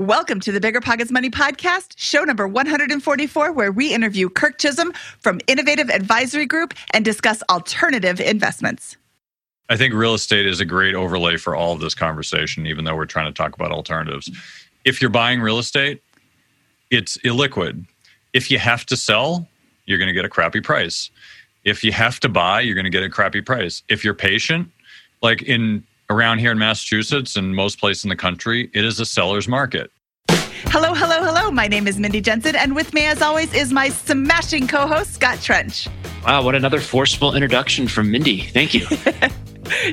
Welcome to the Bigger Pockets Money Podcast, show number 144, where we interview Kirk Chisholm from Innovative Advisory Group and discuss alternative investments. I think real estate is a great overlay for all of this conversation, even though we're trying to talk about alternatives. If you're buying real estate, it's illiquid. If you have to sell, you're going to get a crappy price. If you have to buy, you're going to get a crappy price. If you're patient, like in around here in Massachusetts and most places in the country, it is a seller's market. Hello, hello, hello. My name is Mindy Jensen, and with me, as always, is my smashing co-host, Scott Trench. Wow, what another forceful introduction from Mindy. Thank you.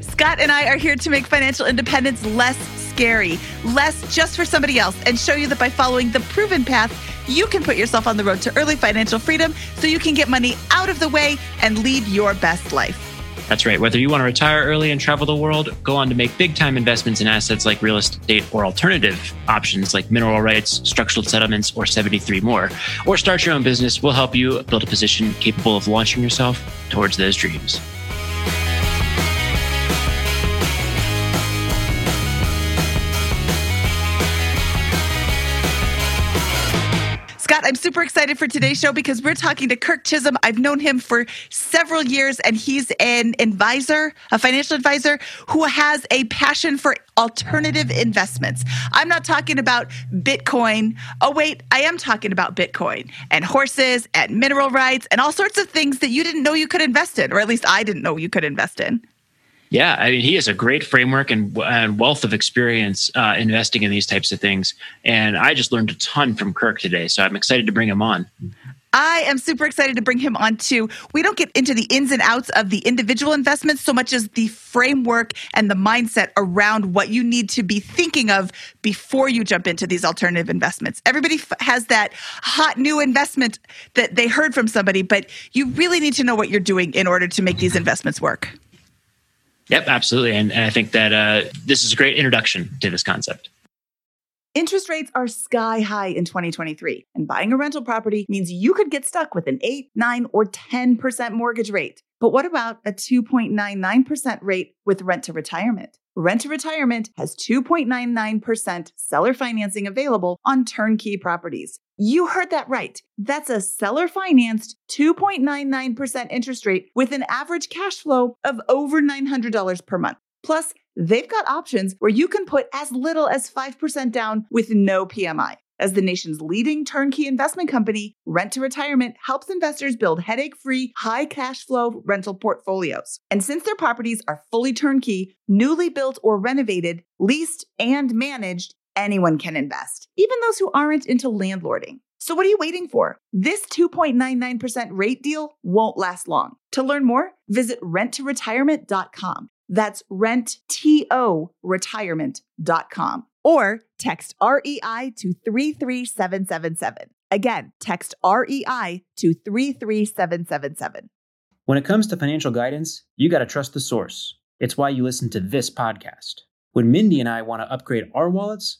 Scott and I are here to make financial independence less scary, less just for somebody else, and show you that by following the proven path, you can put yourself on the road to early financial freedom so you can get money out of the way and lead your best life. That's right. Whether you want to retire early and travel the world, go on to make big-time investments in assets like real estate or alternative options like mineral rights, structural settlements, or 73 more, or start your own business, we'll help you build a position capable of launching yourself towards those dreams. Scott, I'm super excited for today's show because we're talking to Kirk Chisholm. I've known him for several years, and he's an advisor, a financial advisor who has a passion for alternative investments. I'm not talking about Bitcoin. Oh, wait, I am talking about Bitcoin and horses and mineral rights and all sorts of things that you didn't know you could invest in, or at least I didn't know you could invest in. Yeah, I mean, he has a great framework and wealth of experience investing in these types of things. And I just learned a ton from Kirk today, so I'm excited to bring him on. I am super excited to bring him on, too. We don't get into the ins and outs of the individual investments so much as the framework and the mindset around what you need to be thinking of before you jump into these alternative investments. Everybody has that hot new investment that they heard from somebody, but you really need to know what you're doing in order to make these investments work. Yep, absolutely. And I think that this is a great introduction to this concept. Interest rates are sky high in 2023, and buying a rental property means you could get stuck with an 8, 9, or 10% mortgage rate. But what about a 2.99% rate with Rent to Retirement? Rent to Retirement has 2.99% seller financing available on turnkey properties. You heard that right. That's a seller-financed 2.99% interest rate with an average cash flow of over $900 per month. Plus, they've got options where you can put as little as 5% down with no PMI. As the nation's leading turnkey investment company, Rent to Retirement helps investors build headache-free, high cash flow rental portfolios. And since their properties are fully turnkey, newly built or renovated, leased and managed, anyone can invest, even those who aren't into landlording. So what are you waiting for? This 2.99% rate deal won't last long. To learn more, visit renttoretirement.com. That's renttoretirement.com. Or text REI to 33777. Again, text REI to 33777. When it comes to financial guidance, you got to trust the source. It's why you listen to this podcast. When Mindy and I want to upgrade our wallets,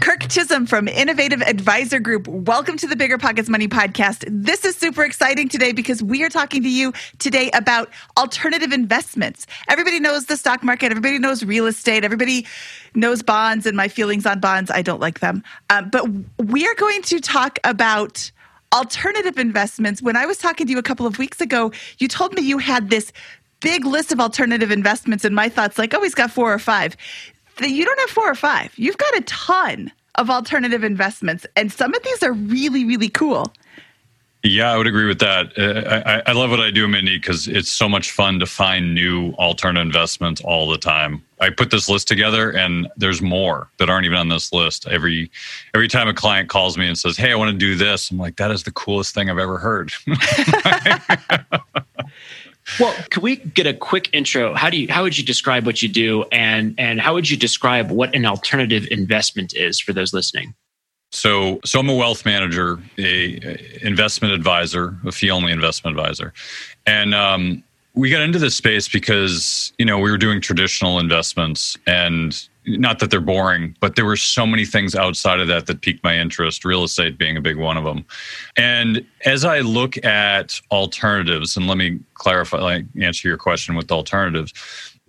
Kirk Chisholm from Innovative Advisor Group. Welcome to the Bigger Pockets Money Podcast. This is super exciting today because we are talking to you today about alternative investments. Everybody knows the stock market. Everybody knows real estate. Everybody knows bonds and my feelings on bonds. I don't like them. But we are going to talk about alternative investments. When I was talking to you a couple of weeks ago, you told me you had this big list of alternative investments, and my thought's like, oh, he's got 4 or 5. You don't have 4 or 5. You've got a ton of alternative investments, and some of these are really, really cool. Yeah, I would agree with that. I love what I do, Mindy, because it's so much fun to find new alternative investments all the time. I put this list together, and there's more that aren't even on this list. Every time a client calls me and says, hey, I want to do this, I'm like, that is the coolest thing I've ever heard. Well, can we get a quick intro? How would you describe what you do, and how would you describe what an alternative investment is for those listening? So I'm a wealth manager, a investment advisor, a fee-only investment advisor. And we got into this space because, we were doing traditional investments, and not that they're boring, but there were so many things outside of that piqued my interest, real estate being a big one of them. And as I look at alternatives, and let me clarify, answer your question with alternatives,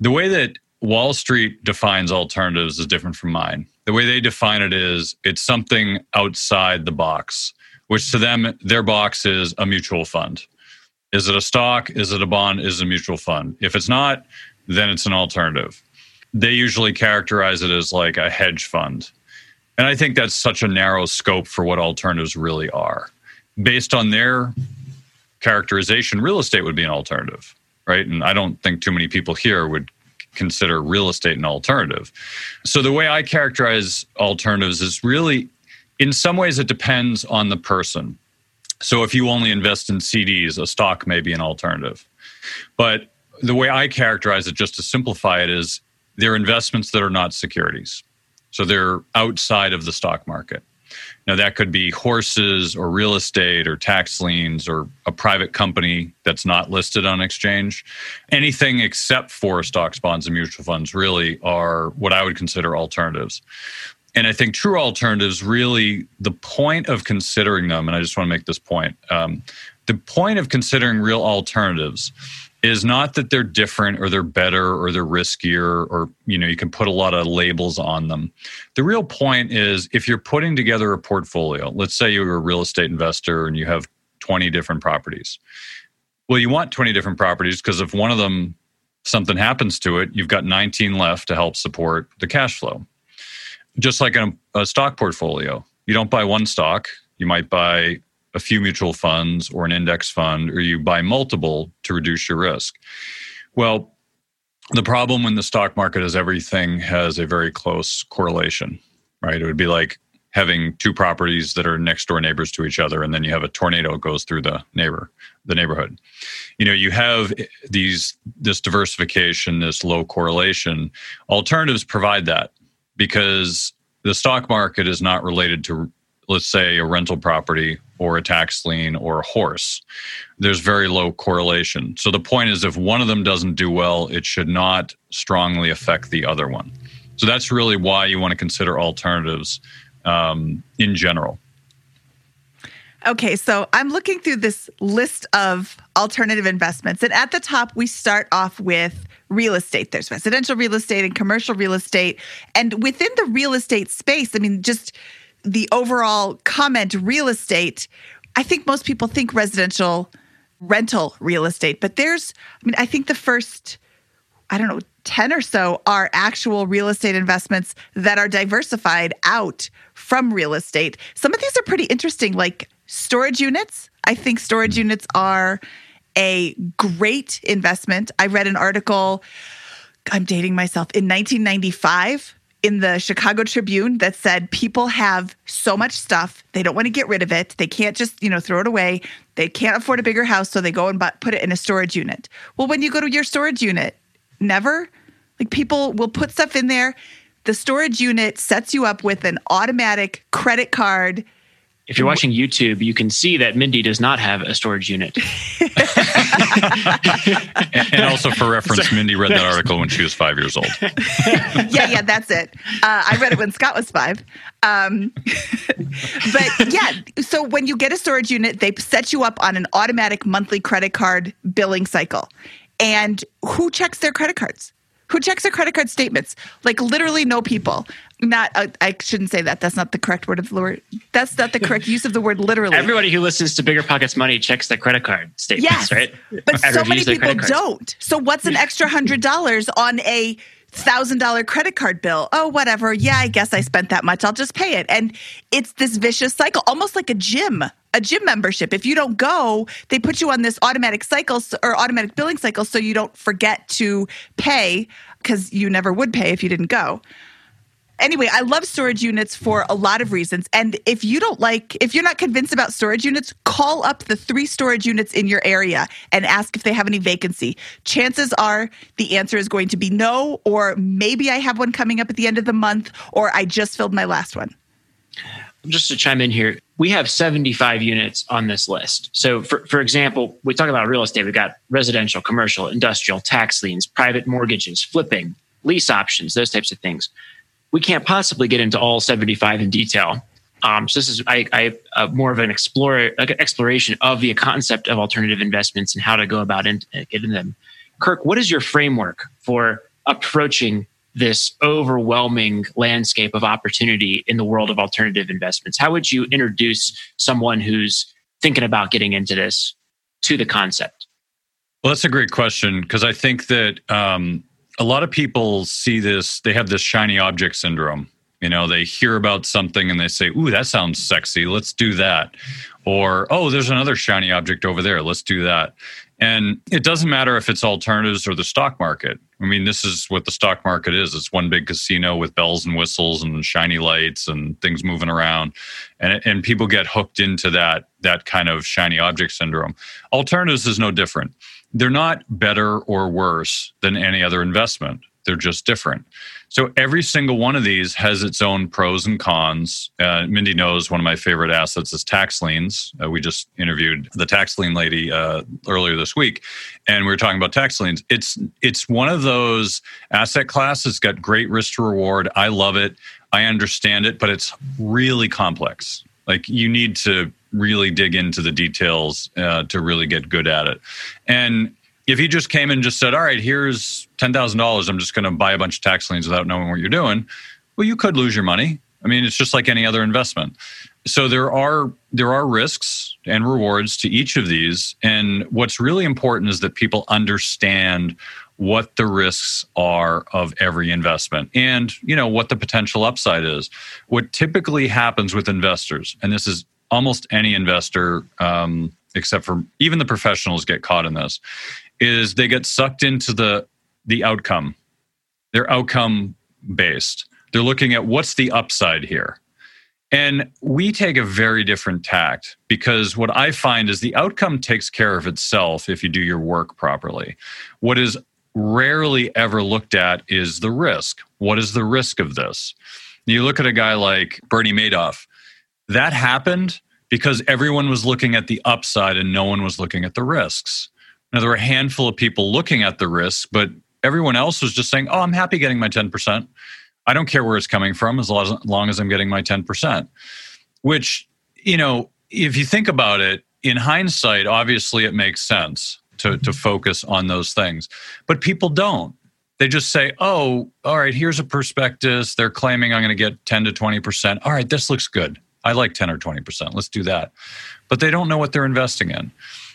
the way that Wall Street defines alternatives is different from mine. The way they define it is it's something outside the box, which to them, their box is a mutual fund. Is it a stock? Is it a bond? Is it a mutual fund? If it's not, then it's an alternative. They usually characterize it as like a hedge fund. And I think that's such a narrow scope for what alternatives really are. Based on their characterization, real estate would be an alternative, right? And I don't think too many people here would consider real estate an alternative. So the way I characterize alternatives is really, in some ways, it depends on the person. So if you only invest in CDs, a stock may be an alternative. But the way I characterize it, just to simplify it, is they're investments that are not securities. So they're outside of the stock market. Now, that could be horses or real estate or tax liens or a private company that's not listed on exchange. Anything except for stocks, bonds, and mutual funds really are what I would consider alternatives. And I think true alternatives, really, the point of considering them, and I just want to make this point, the point of considering real alternatives is not that they're different or they're better or they're riskier or, you can put a lot of labels on them. The real point is if you're putting together a portfolio, let's say you're a real estate investor and you have 20 different properties. Well, you want 20 different properties because if one of them, something happens to it, you've got 19 left to help support the cash flow. Just like a stock portfolio, you don't buy one stock, you might buy a few mutual funds or an index fund, or you buy multiple to reduce your risk. Well, the problem in the stock market is everything has a very close correlation, right? It would be like having two properties that are next door neighbors to each other, and then you have a tornado that goes through the neighborhood. You have this diversification, this low correlation. Alternatives provide that because the stock market is not related to, let's say, a rental property or a tax lien or a horse. There's very low correlation. So the point is, if one of them doesn't do well, it should not strongly affect the other one. So that's really why you want to consider alternatives in general. Okay, so I'm looking through this list of alternative investments. And at the top, we start off with real estate. There's residential real estate and commercial real estate. And within the real estate space, just the overall comment, real estate, I think most people think residential rental real estate, but there's, I think the first, 10 or so are actual real estate investments that are diversified out from real estate. Some of these are pretty interesting, like storage units. I think storage units are a great investment. I read an article, I'm dating myself, in 1995 in the Chicago Tribune that said people have so much stuff, they don't want to get rid of it. They can't just, throw it away. They can't afford a bigger house, so they go and put it in a storage unit. Well, when you go to your storage unit, people will put stuff in there. The storage unit sets you up with an automatic credit card. If you're watching YouTube, you can see that Mindy does not have a storage unit. And also for reference, Mindy read that article when she was 5 years old. Yeah, that's it. I read it when Scott was 5. But yeah, so when you get a storage unit, they set you up on an automatic monthly credit card billing cycle. And who checks their credit cards? Who checks their credit card statements? Like literally no people. Not, I shouldn't say that. That's not the correct word of the word. That's not the correct use of the word literally. Everybody who listens to Bigger Pockets Money checks their credit card statements, yes, right? But so many people don't. So what's an extra $100 on a $1,000 credit card bill? Oh, whatever. Yeah, I guess I spent that much. I'll just pay it. And it's this vicious cycle, almost like a gym membership. If you don't go, they put you on this automatic cycle or automatic billing cycle so you don't forget to pay because you never would pay if you didn't go. Anyway, I love storage units for a lot of reasons. And if you're not convinced about storage units, call up the 3 storage units in your area and ask if they have any vacancy. Chances are the answer is going to be no, or maybe I have one coming up at the end of the month, or I just filled my last one. Just to chime in here, we have 75 units on this list. So for example, we talk about real estate. We've got residential, commercial, industrial, tax liens, private mortgages, flipping, lease options, those types of things. We can't possibly get into all 75 in detail. So this is more of an exploration of the concept of alternative investments and how to go about getting them. Kirk, what is your framework for approaching this overwhelming landscape of opportunity in the world of alternative investments? How would you introduce someone who's thinking about getting into this to the concept? Well, that's a great question, because I think that a lot of people see this, they have this shiny object syndrome. You know, they hear about something and they say, ooh, that sounds sexy, let's do that. Or, oh, there's another shiny object over there, let's do that. And it doesn't matter if it's alternatives or the stock market. I mean, this is what the stock market is. It's one big casino with bells and whistles and shiny lights and things moving around. And people get hooked into that kind of shiny object syndrome. Alternatives is no different. They're not better or worse than any other investment. They're just different. So every single one of these has its own pros and cons. Mindy knows one of my favorite assets is tax liens. We just interviewed the tax lien lady earlier this week, and we were talking about tax liens. It's one of those asset classes that's got great risk to reward. I love it. I understand it, but it's really complex. Like, you need to really dig into the details to really get good at it. And if you just came and just said, all right, here's $10,000, I'm just going to buy a bunch of tax liens without knowing what you're doing, well, you could lose your money. I mean, it's just like any other investment. So there are risks and rewards to each of these. And what's really important is that people understand what the risks are of every investment and, you know, what the potential upside is. What typically happens with investors, and this is almost any investor, except for even the professionals get caught in this, is they get sucked into the outcome. They're outcome-based. They're looking at what's the upside here. And we take a very different tact, because what I find is the outcome takes care of itself if you do your work properly. What is rarely ever looked at is the risk. What is the risk of this? You look at a guy like Bernie Madoff. That happened because everyone was looking at the upside and no one was looking at the risks. Now, there were a handful of people looking at the risk, but everyone else was just saying, oh, I'm happy getting my 10%. I don't care where it's coming from as long as I'm getting my 10%. Which, you know, if you think about it, in hindsight, obviously it makes sense to focus on those things. But people don't. They just say, oh, all right, here's a prospectus. They're claiming I'm going to get 10 to 20%. All right, this looks good. I like 10 or 20%. Let's do that. But they don't know what they're investing in.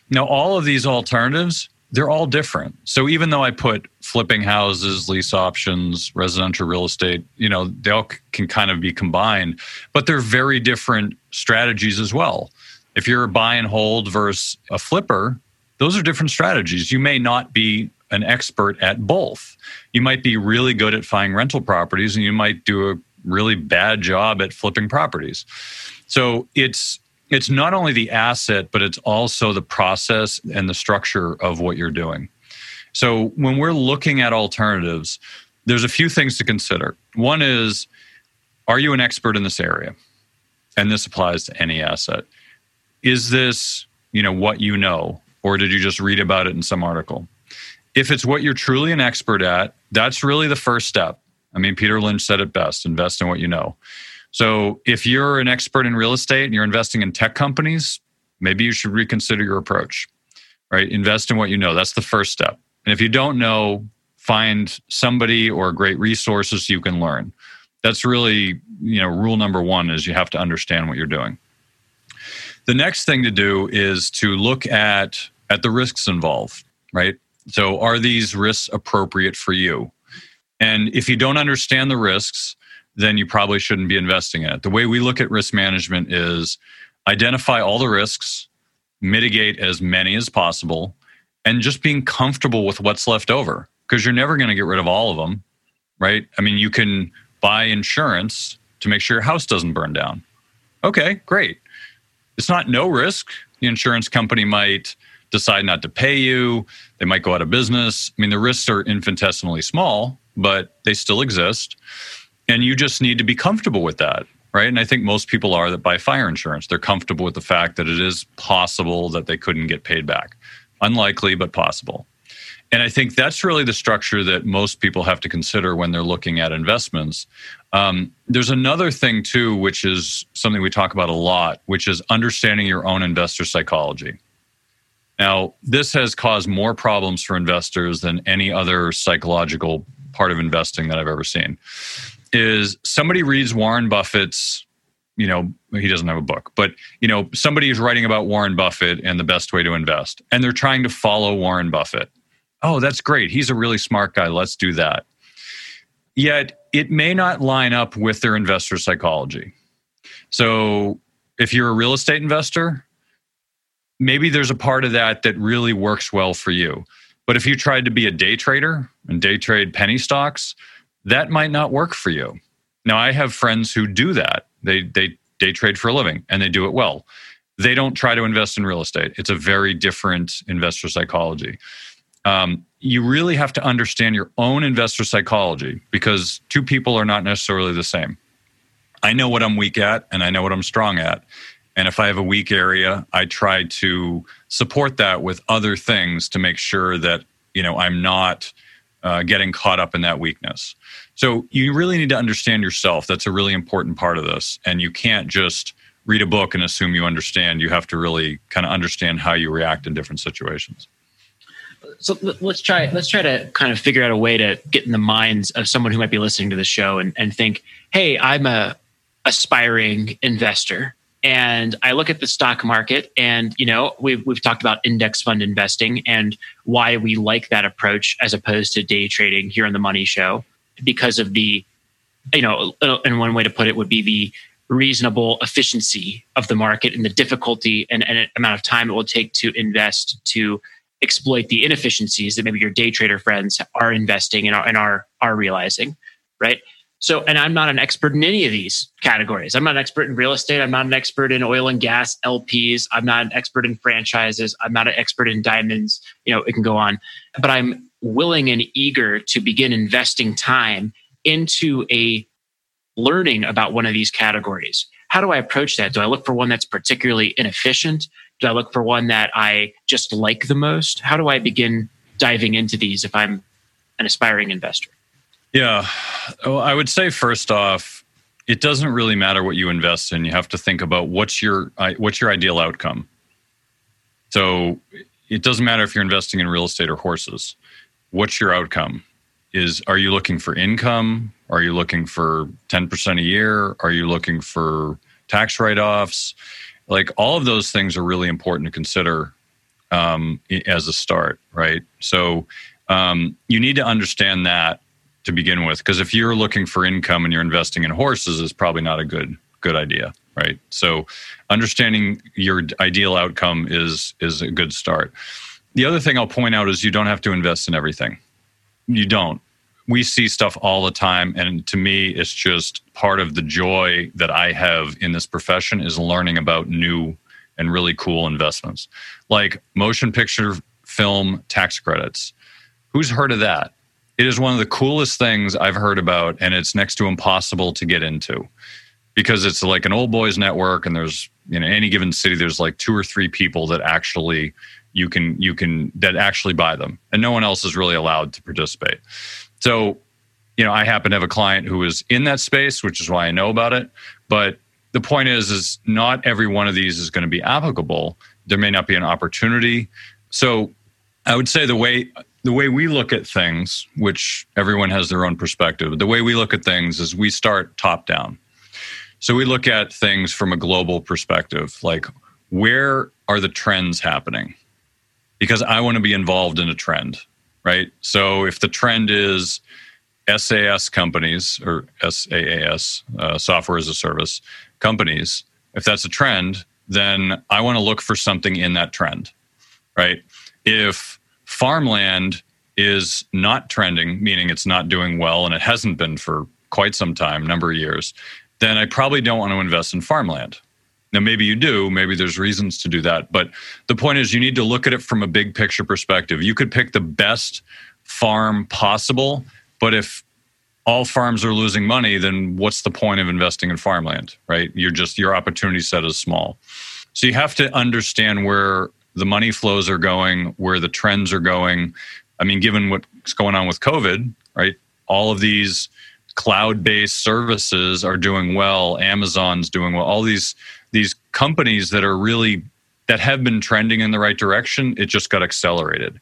Now, all of these alternatives, they're all different. So even though I put flipping houses, lease options, residential real estate, you know, they all can kind of be combined, but they're very different strategies as well. If you're a buy and hold versus a flipper, those are different strategies. You may not be an expert at both. You might be really good at finding rental properties, and you might do a really bad job at flipping properties. So it's not only the asset, but it's also the process and the structure of what you're doing. So when we're looking at alternatives, there's a few things to consider. One is, are you an expert in this area? And this applies to any asset. Is this, you know, what you know, or did you just read about it in some article? If it's what you're truly an expert at, that's really the first step. I mean, Peter Lynch said it best, invest in what you know. So if you're an expert in real estate and you're investing in tech companies, maybe you should reconsider your approach, right? Invest in what you know. That's the first step. And if you don't know, find somebody or great resources you can learn. That's really, rule number one is you have to understand what you're doing. The next thing to do is to look at the risks involved, right? So are these risks appropriate for you? And if you don't understand the risks, then you probably shouldn't be investing in it. The way we look at risk management is identify all the risks, mitigate as many as possible, and just being comfortable with what's left over, because you're never going to get rid of all of them, right? I mean, you can buy insurance to make sure your house doesn't burn down. Okay, great. It's not no risk. The insurance company might decide not to pay you. They might go out of business. I mean, the risks are infinitesimally small, but they still exist. And you just need to be comfortable with that, right? And I think most people are that buy fire insurance. They're comfortable with the fact that it is possible that they couldn't get paid back. Unlikely, but possible. And I think that's really the structure that most people have to consider when they're looking at investments. There's another thing too, which is something we talk about a lot, which is understanding your own investor psychology. Now, this has caused more problems for investors than any other psychological part of investing that I've ever seen. Is somebody reads Warren Buffett's, he doesn't have a book, but, somebody is writing about Warren Buffett and the best way to invest, and they're trying to follow Warren Buffett. Oh, that's great. He's a really smart guy. Let's do that. Yet, it may not line up with their investor psychology. So if you're a real estate investor, maybe there's a part of that that really works well for you. But if you tried to be a day trader and day trade penny stocks, that might not work for you. Now, I have friends who do that. They day trade for a living, and they do it well. They don't try to invest in real estate. It's a very different investor psychology. You really have to understand your own investor psychology, because two people are not necessarily the same. I know what I'm weak at, and I know what I'm strong at. And if I have a weak area, I try to support that with other things to make sure that, I'm not getting caught up in that weakness. So you really need to understand yourself. That's a really important part of this. And you can't just read a book and assume you understand. You have to really kind of understand how you react in different situations. So let's try to kind of figure out a way to get in the minds of someone who might be listening to the show and think, hey, I'm an aspiring investor. And I look at the stock market, and we've talked about index fund investing and why we like that approach as opposed to day trading here on the Money Show, because of the, and one way to put it would be the reasonable efficiency of the market and the difficulty and amount of time it will take to invest to exploit the inefficiencies that maybe your day trader friends are investing and are realizing, right? So, and I'm not an expert in any of these categories. I'm not an expert in real estate. I'm not an expert in oil and gas LPs. I'm not an expert in franchises. I'm not an expert in diamonds. It can go on. But I'm willing and eager to begin investing time into a learning about one of these categories. How do I approach that? Do I look for one that's particularly inefficient? Do I look for one that I just like the most? How do I begin diving into these if I'm an aspiring investor? Yeah, I would say first off, it doesn't really matter what you invest in. You have to think about what's your ideal outcome. So it doesn't matter if you're investing in real estate or horses. What's your outcome? Are you looking for income? Are you looking for 10% a year? Are you looking for tax write-offs? Like, all of those things are really important to consider as a start, right? So you need to understand that to begin with, because if you're looking for income and you're investing in horses, it's probably not a good idea, right? So understanding your ideal outcome is a good start. The other thing I'll point out is you don't have to invest in everything. You don't. We see stuff all the time, and to me, it's just part of the joy that I have in this profession is learning about new and really cool investments, like motion picture film tax credits. Who's heard of that? It is one of the coolest things I've heard about, and it's next to impossible to get into because it's like an old boys network, and there's, any given city, there's like 2 or 3 people that actually you can that actually buy them, and no one else is really allowed to participate. So, I happen to have a client who is in that space, which is why I know about it. But the point is not every one of these is going to be applicable. There may not be an opportunity. So I would say the way The way we look at things, which everyone has their own perspective, the way we look at things is we start top down. So we look at things from a global perspective, like where are the trends happening? Because I want to be involved in a trend, right? So if the trend is SaaS companies or SaaS, software as a service companies, if that's a trend, then I want to look for something in that trend, right? If farmland is not trending, meaning it's not doing well and it hasn't been for quite some time, number of years, then I probably don't want to invest in farmland. Now, maybe you do, maybe there's reasons to do that. But the point is you need to look at it from a big picture perspective. You could pick the best farm possible, but if all farms are losing money, then what's the point of investing in farmland, right? Your opportunity set is small. So you have to understand where the money flows are going, where the trends are going. I mean, given what's going on with COVID, right? All of these cloud-based services are doing well. Amazon's doing well. All these companies that are really, that have been trending in the right direction, it just got accelerated.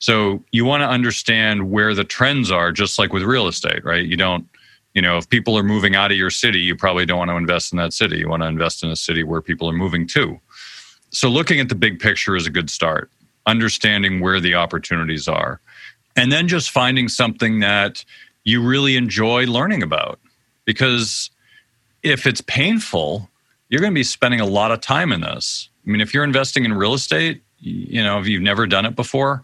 So you want to understand where the trends are, just like with real estate, right? You don't, if people are moving out of your city, you probably don't want to invest in that city. You want to invest in a city where people are moving to. So looking at the big picture is a good start, understanding where the opportunities are, and then just finding something that you really enjoy learning about. Because if it's painful, you're going to be spending a lot of time in this. I mean, if you're investing in real estate, if you've never done it before,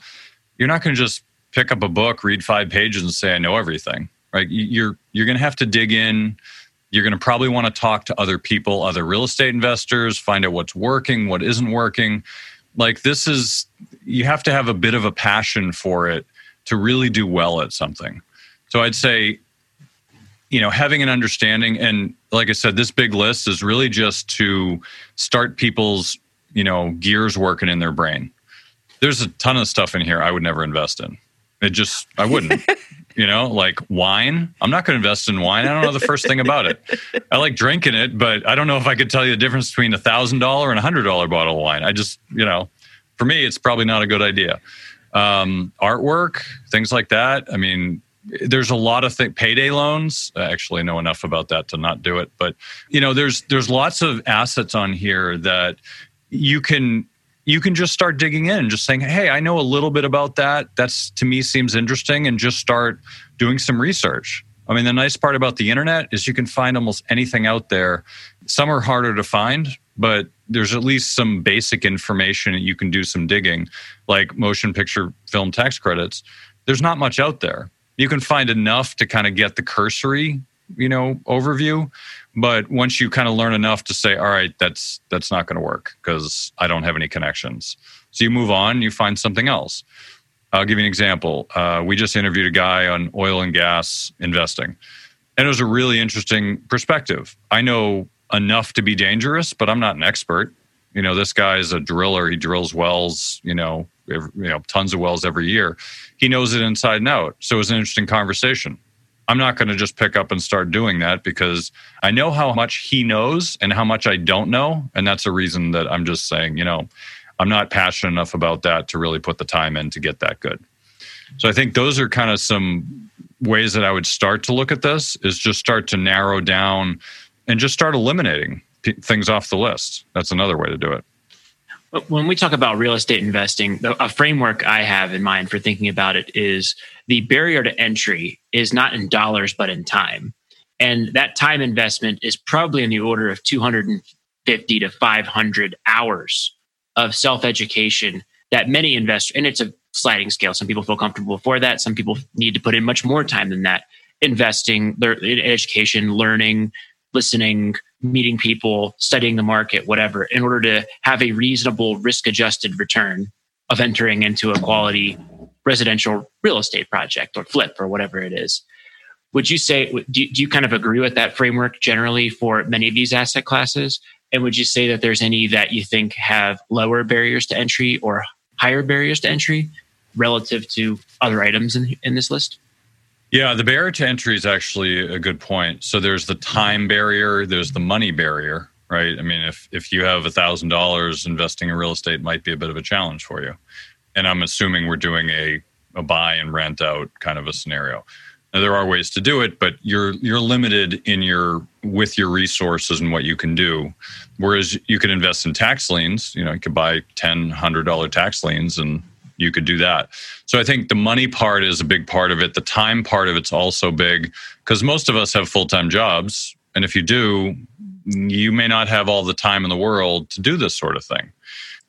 you're not going to just pick up a book, read 5 pages and say, I know everything, right? You're going to have to dig in. You're going to probably want to talk to other people, other real estate investors, find out what's working, what isn't working. Like you have to have a bit of a passion for it to really do well at something. So I'd say, having an understanding, and like I said, this big list is really just to start people's, gears working in their brain. There's a ton of stuff in here I would never invest in. I wouldn't, like wine. I'm not going to invest in wine. I don't know the first thing about it. I like drinking it, but I don't know if I could tell you the difference between $1,000 and $100 bottle of wine. I just, for me, it's probably not a good idea. Artwork, things like that. I mean, there's a lot of payday loans. I actually know enough about that to not do it. But, there's lots of assets on here that you can just start digging in, just saying, hey, I know a little bit about that. That's, to me, seems interesting, and just start doing some research. I mean, the nice part about the internet is you can find almost anything out there. Some are harder to find, but there's at least some basic information that you can do some digging, like motion picture film tax credits. There's not much out there. You can find enough to kind of get the cursory, overview. But once you kind of learn enough to say, all right, that's not going to work because I don't have any connections. So you move on, you find something else. I'll give you an example. We just interviewed a guy on oil and gas investing, and it was a really interesting perspective. I know enough to be dangerous, but I'm not an expert. This guy is a driller. He drills wells, tons of wells every year. He knows it inside and out. So it was an interesting conversation. I'm not going to just pick up and start doing that because I know how much he knows and how much I don't know. And that's a reason that I'm just saying, I'm not passionate enough about that to really put the time in to get that good. So I think those are kind of some ways that I would start to look at this, is just start to narrow down and just start eliminating things off the list. That's another way to do it. When we talk about real estate investing, a framework I have in mind for thinking about it is the barrier to entry is not in dollars, but in time. And that time investment is probably in the order of 250 to 500 hours of self-education that many investors, and it's a sliding scale. Some people feel comfortable for that. Some people need to put in much more time than that. Investing, education, learning, listening, meeting people, studying the market, whatever, in order to have a reasonable risk-adjusted return of entering into a quality residential real estate project or flip or whatever it is. Would you say, do you kind of agree with that framework generally for many of these asset classes? And would you say that there's any that you think have lower barriers to entry or higher barriers to entry relative to other items in this list? Yeah, the barrier to entry is actually a good point. So there's the time barrier, there's the money barrier, right? I mean, if you have $1,000, investing in real estate might be a bit of a challenge for you. And I'm assuming we're doing a a buy and rent out kind of a scenario. Now, there are ways to do it, but you're limited in with your resources and what you can do. Whereas you could invest in tax liens, you know, you could buy $10, $100 tax liens and you could do that. So I think the money part is a big part of it. The time part of it's also big because most of us have full-time jobs. And if you do, you may not have all the time in the world to do this sort of thing.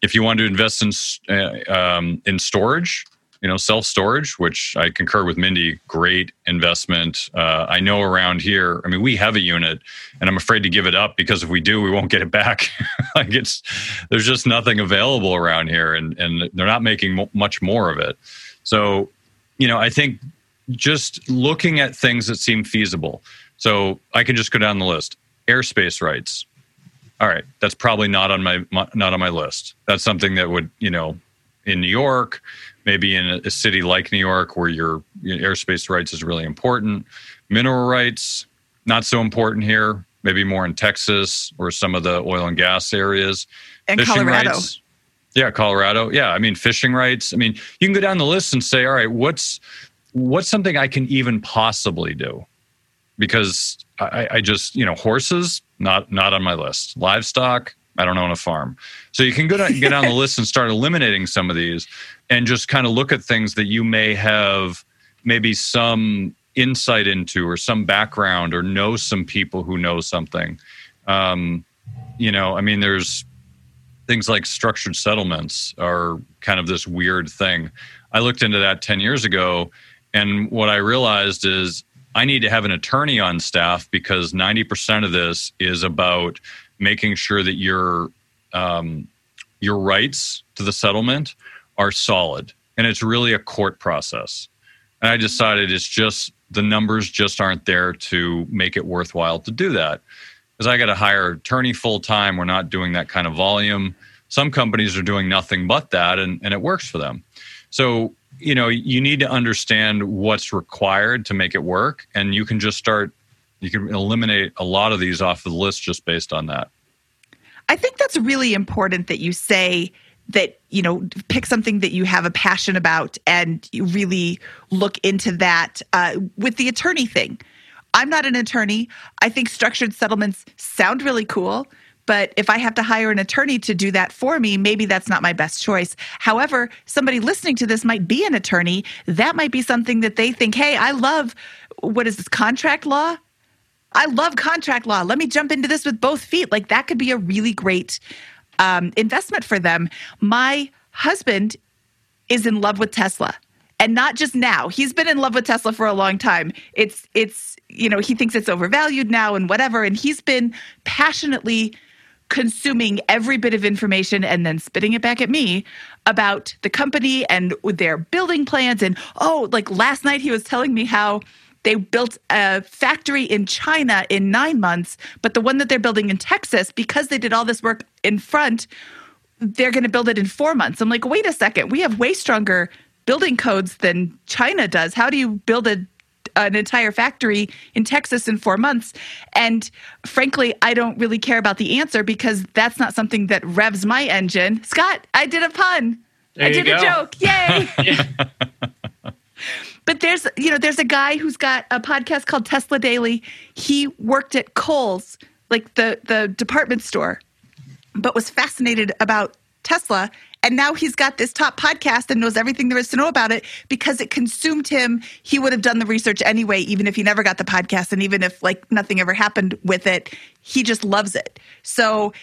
If you want to invest in storage, you know, self-storage, which I concur with Mindy, great investment. I know around here, I mean, we have a unit and I'm afraid to give it up because if we do, we won't get it back. Like there's just nothing available around here and they're not making much more of it. So, you know, I think just looking at things that seem feasible. So I can just go down the list. Airspace rights. All right, that's probably not on my list. That's something that would, you know, in New York, maybe in a city like New York where your airspace rights is really important. Mineral rights, not so important here, maybe more in Texas or some of the oil and gas areas. And fishing Colorado. Rights. Yeah, Colorado. Yeah, I mean, fishing rights. I mean, you can go down the list and say, all right, what's something I can even possibly do? Because I just, you know, horses, not on my list. Livestock, I don't own a farm. So you can get on the list and start eliminating some of these and just kind of look at things that you may have maybe some insight into or some background or know some people who know something. You know, I mean, there's things like structured settlements are kind of this weird thing. I looked into that 10 years ago, and what I realized is I need to have an attorney on staff because 90% of this is about making sure that your rights to the settlement are solid. And it's really a court process. And I decided it's just, the numbers just aren't there to make it worthwhile to do that. Because I got to hire an attorney full-time. We're not doing that kind of volume. Some companies are doing nothing but that, and it works for them. So, you know, you need to understand what's required to make it work. And you can just start, you can eliminate a lot of these off the list just based on that. I think that's really important that you say that, you know, pick something that you have a passion about and you really look into that with the attorney thing. I'm not an attorney. I think structured settlements sound really cool. But if I have to hire an attorney to do that for me, maybe that's not my best choice. However, somebody listening to this might be an attorney. That might be something that they think, hey, I love, what is this, contract law? I love contract law. Let me jump into this with both feet. Like that could be a really great investment for them. My husband is in love with Tesla. And not just now. He's been in love with Tesla for a long time. It's you know, he thinks it's overvalued now and whatever. And he's been passionately consuming every bit of information and then spitting it back at me about the company and their building plans. And oh, like last night he was telling me how they built a factory in China in 9 months, but the one that they're building in Texas, because they did all this work in front, they're going to build it in 4 months. I'm like, wait a second, we have way stronger building codes than China does. How do you build an entire factory in Texas in 4 months? And frankly, I don't really care about the answer because that's not something that revs my engine. Scott, I did a pun. I did a joke. Yay. But there's a guy who's got a podcast called Tesla Daily. He worked at Kohl's, like the department store, but was fascinated about Tesla. And now he's got this top podcast and knows everything there is to know about it because it consumed him. He would have done the research anyway, even if he never got the podcast and even if like nothing ever happened with it. He just loves it. So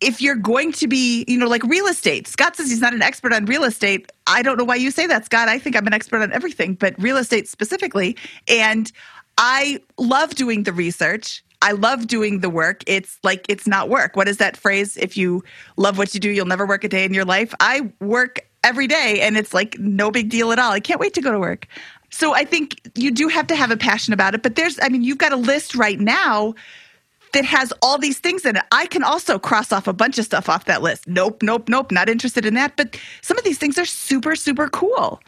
if you're going to be, you know, like real estate, Scott says he's not an expert on real estate. I don't know why you say that, Scott. I think I'm an expert on everything, but real estate specifically. And I love doing the research. I love doing the work. It's like, it's not work. What is that phrase? If you love what you do, you'll never work a day in your life. I work every day and it's like no big deal at all. I can't wait to go to work. So I think you do have to have a passion about it, but you've got a list right now that has all these things in it. I can also cross off a bunch of stuff off that list. Nope, not interested in that. But some of these things are super, super cool.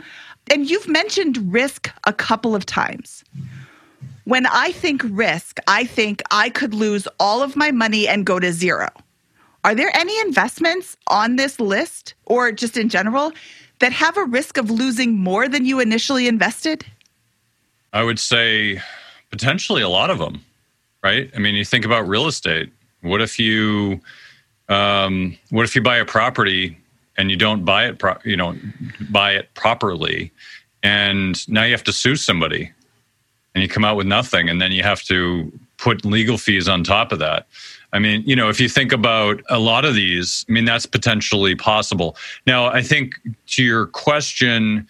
And you've mentioned risk a couple of times. When I think risk, I think I could lose all of my money and go to zero. Are there any investments on this list or just in general that have a risk of losing more than you initially invested? I would say potentially a lot of them, right? I mean, you think about real estate. What if you buy a property and you don't buy it properly, and now you have to sue somebody, and you come out with nothing, and then you have to put legal fees on top of that. I mean, you know, if you think about a lot of these, I mean, that's potentially possible. Now, I think to your question,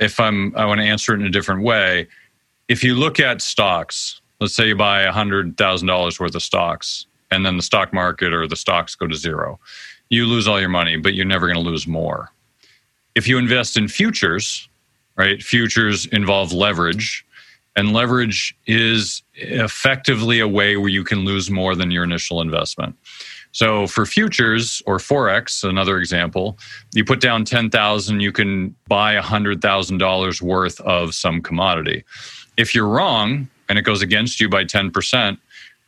I want to answer it in a different way. If you look at stocks, let's say you buy $100,000 worth of stocks, and then the stock market or the stocks go to zero. You lose all your money, but you're never going to lose more. If you invest in futures, right? Futures involve leverage, and leverage is effectively a way where you can lose more than your initial investment. So for futures or Forex, another example, you put down $10,000, you can buy $100,000 worth of some commodity. If you're wrong and it goes against you by 10%,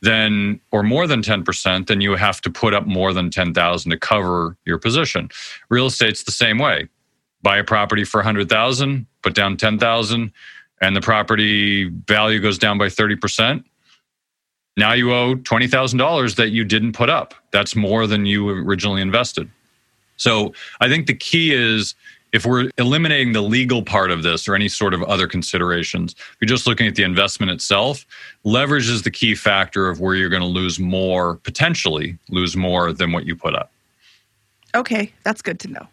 then, or more than 10%, then you have to put up more than $10,000 to cover your position. Real estate's the same way. Buy a property for $100,000, put down $10,000, and the property value goes down by 30%. Now you owe $20,000 that you didn't put up. That's more than you originally invested. So I think the key is, if we're eliminating the legal part of this or any sort of other considerations, if you're just looking at the investment itself, leverage is the key factor of where you're going to potentially lose more than what you put up. Okay, that's good to know.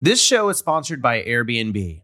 This show is sponsored by Airbnb.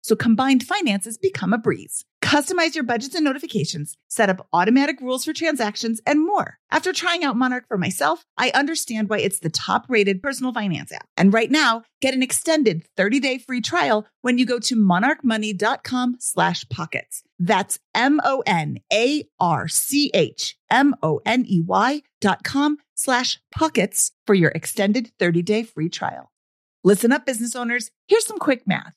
so combined finances become a breeze. Customize your budgets and notifications, set up automatic rules for transactions, and more. After trying out Monarch for myself, I understand why it's the top-rated personal finance app. And right now, get an extended 30-day free trial when you go to monarchmoney.com/pockets. That's monarchmoney.com/pockets for your extended 30-day free trial. Listen up, business owners. Here's some quick math.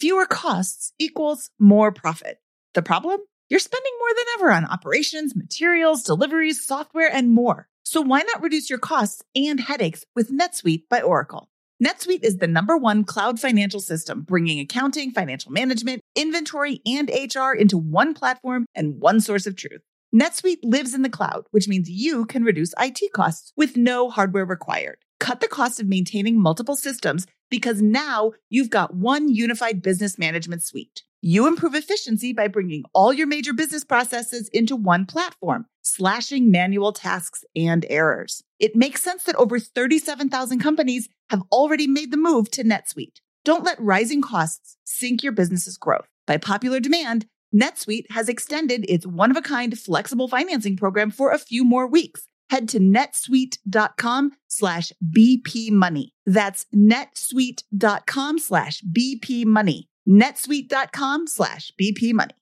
Fewer costs equals more profit. The problem? You're spending more than ever on operations, materials, deliveries, software, and more. So why not reduce your costs and headaches with NetSuite by Oracle? NetSuite is the #1 cloud financial system, bringing accounting, financial management, inventory, and HR into one platform and one source of truth. NetSuite lives in the cloud, which means you can reduce IT costs with no hardware required. Cut the cost of maintaining multiple systems because now you've got one unified business management suite. You improve efficiency by bringing all your major business processes into one platform, slashing manual tasks and errors. It makes sense that over 37,000 companies have already made the move to NetSuite. Don't let rising costs sink your business's growth. By popular demand, NetSuite has extended its one-of-a-kind flexible financing program for a few more weeks. Head to netsuite.com/bpmoney. That's netsuite.com/bpmoney. netsuite.com/bpmoney.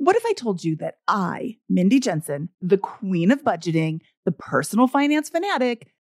What if I told you that I, Mindy Jensen, the queen of budgeting, the personal finance fanatic,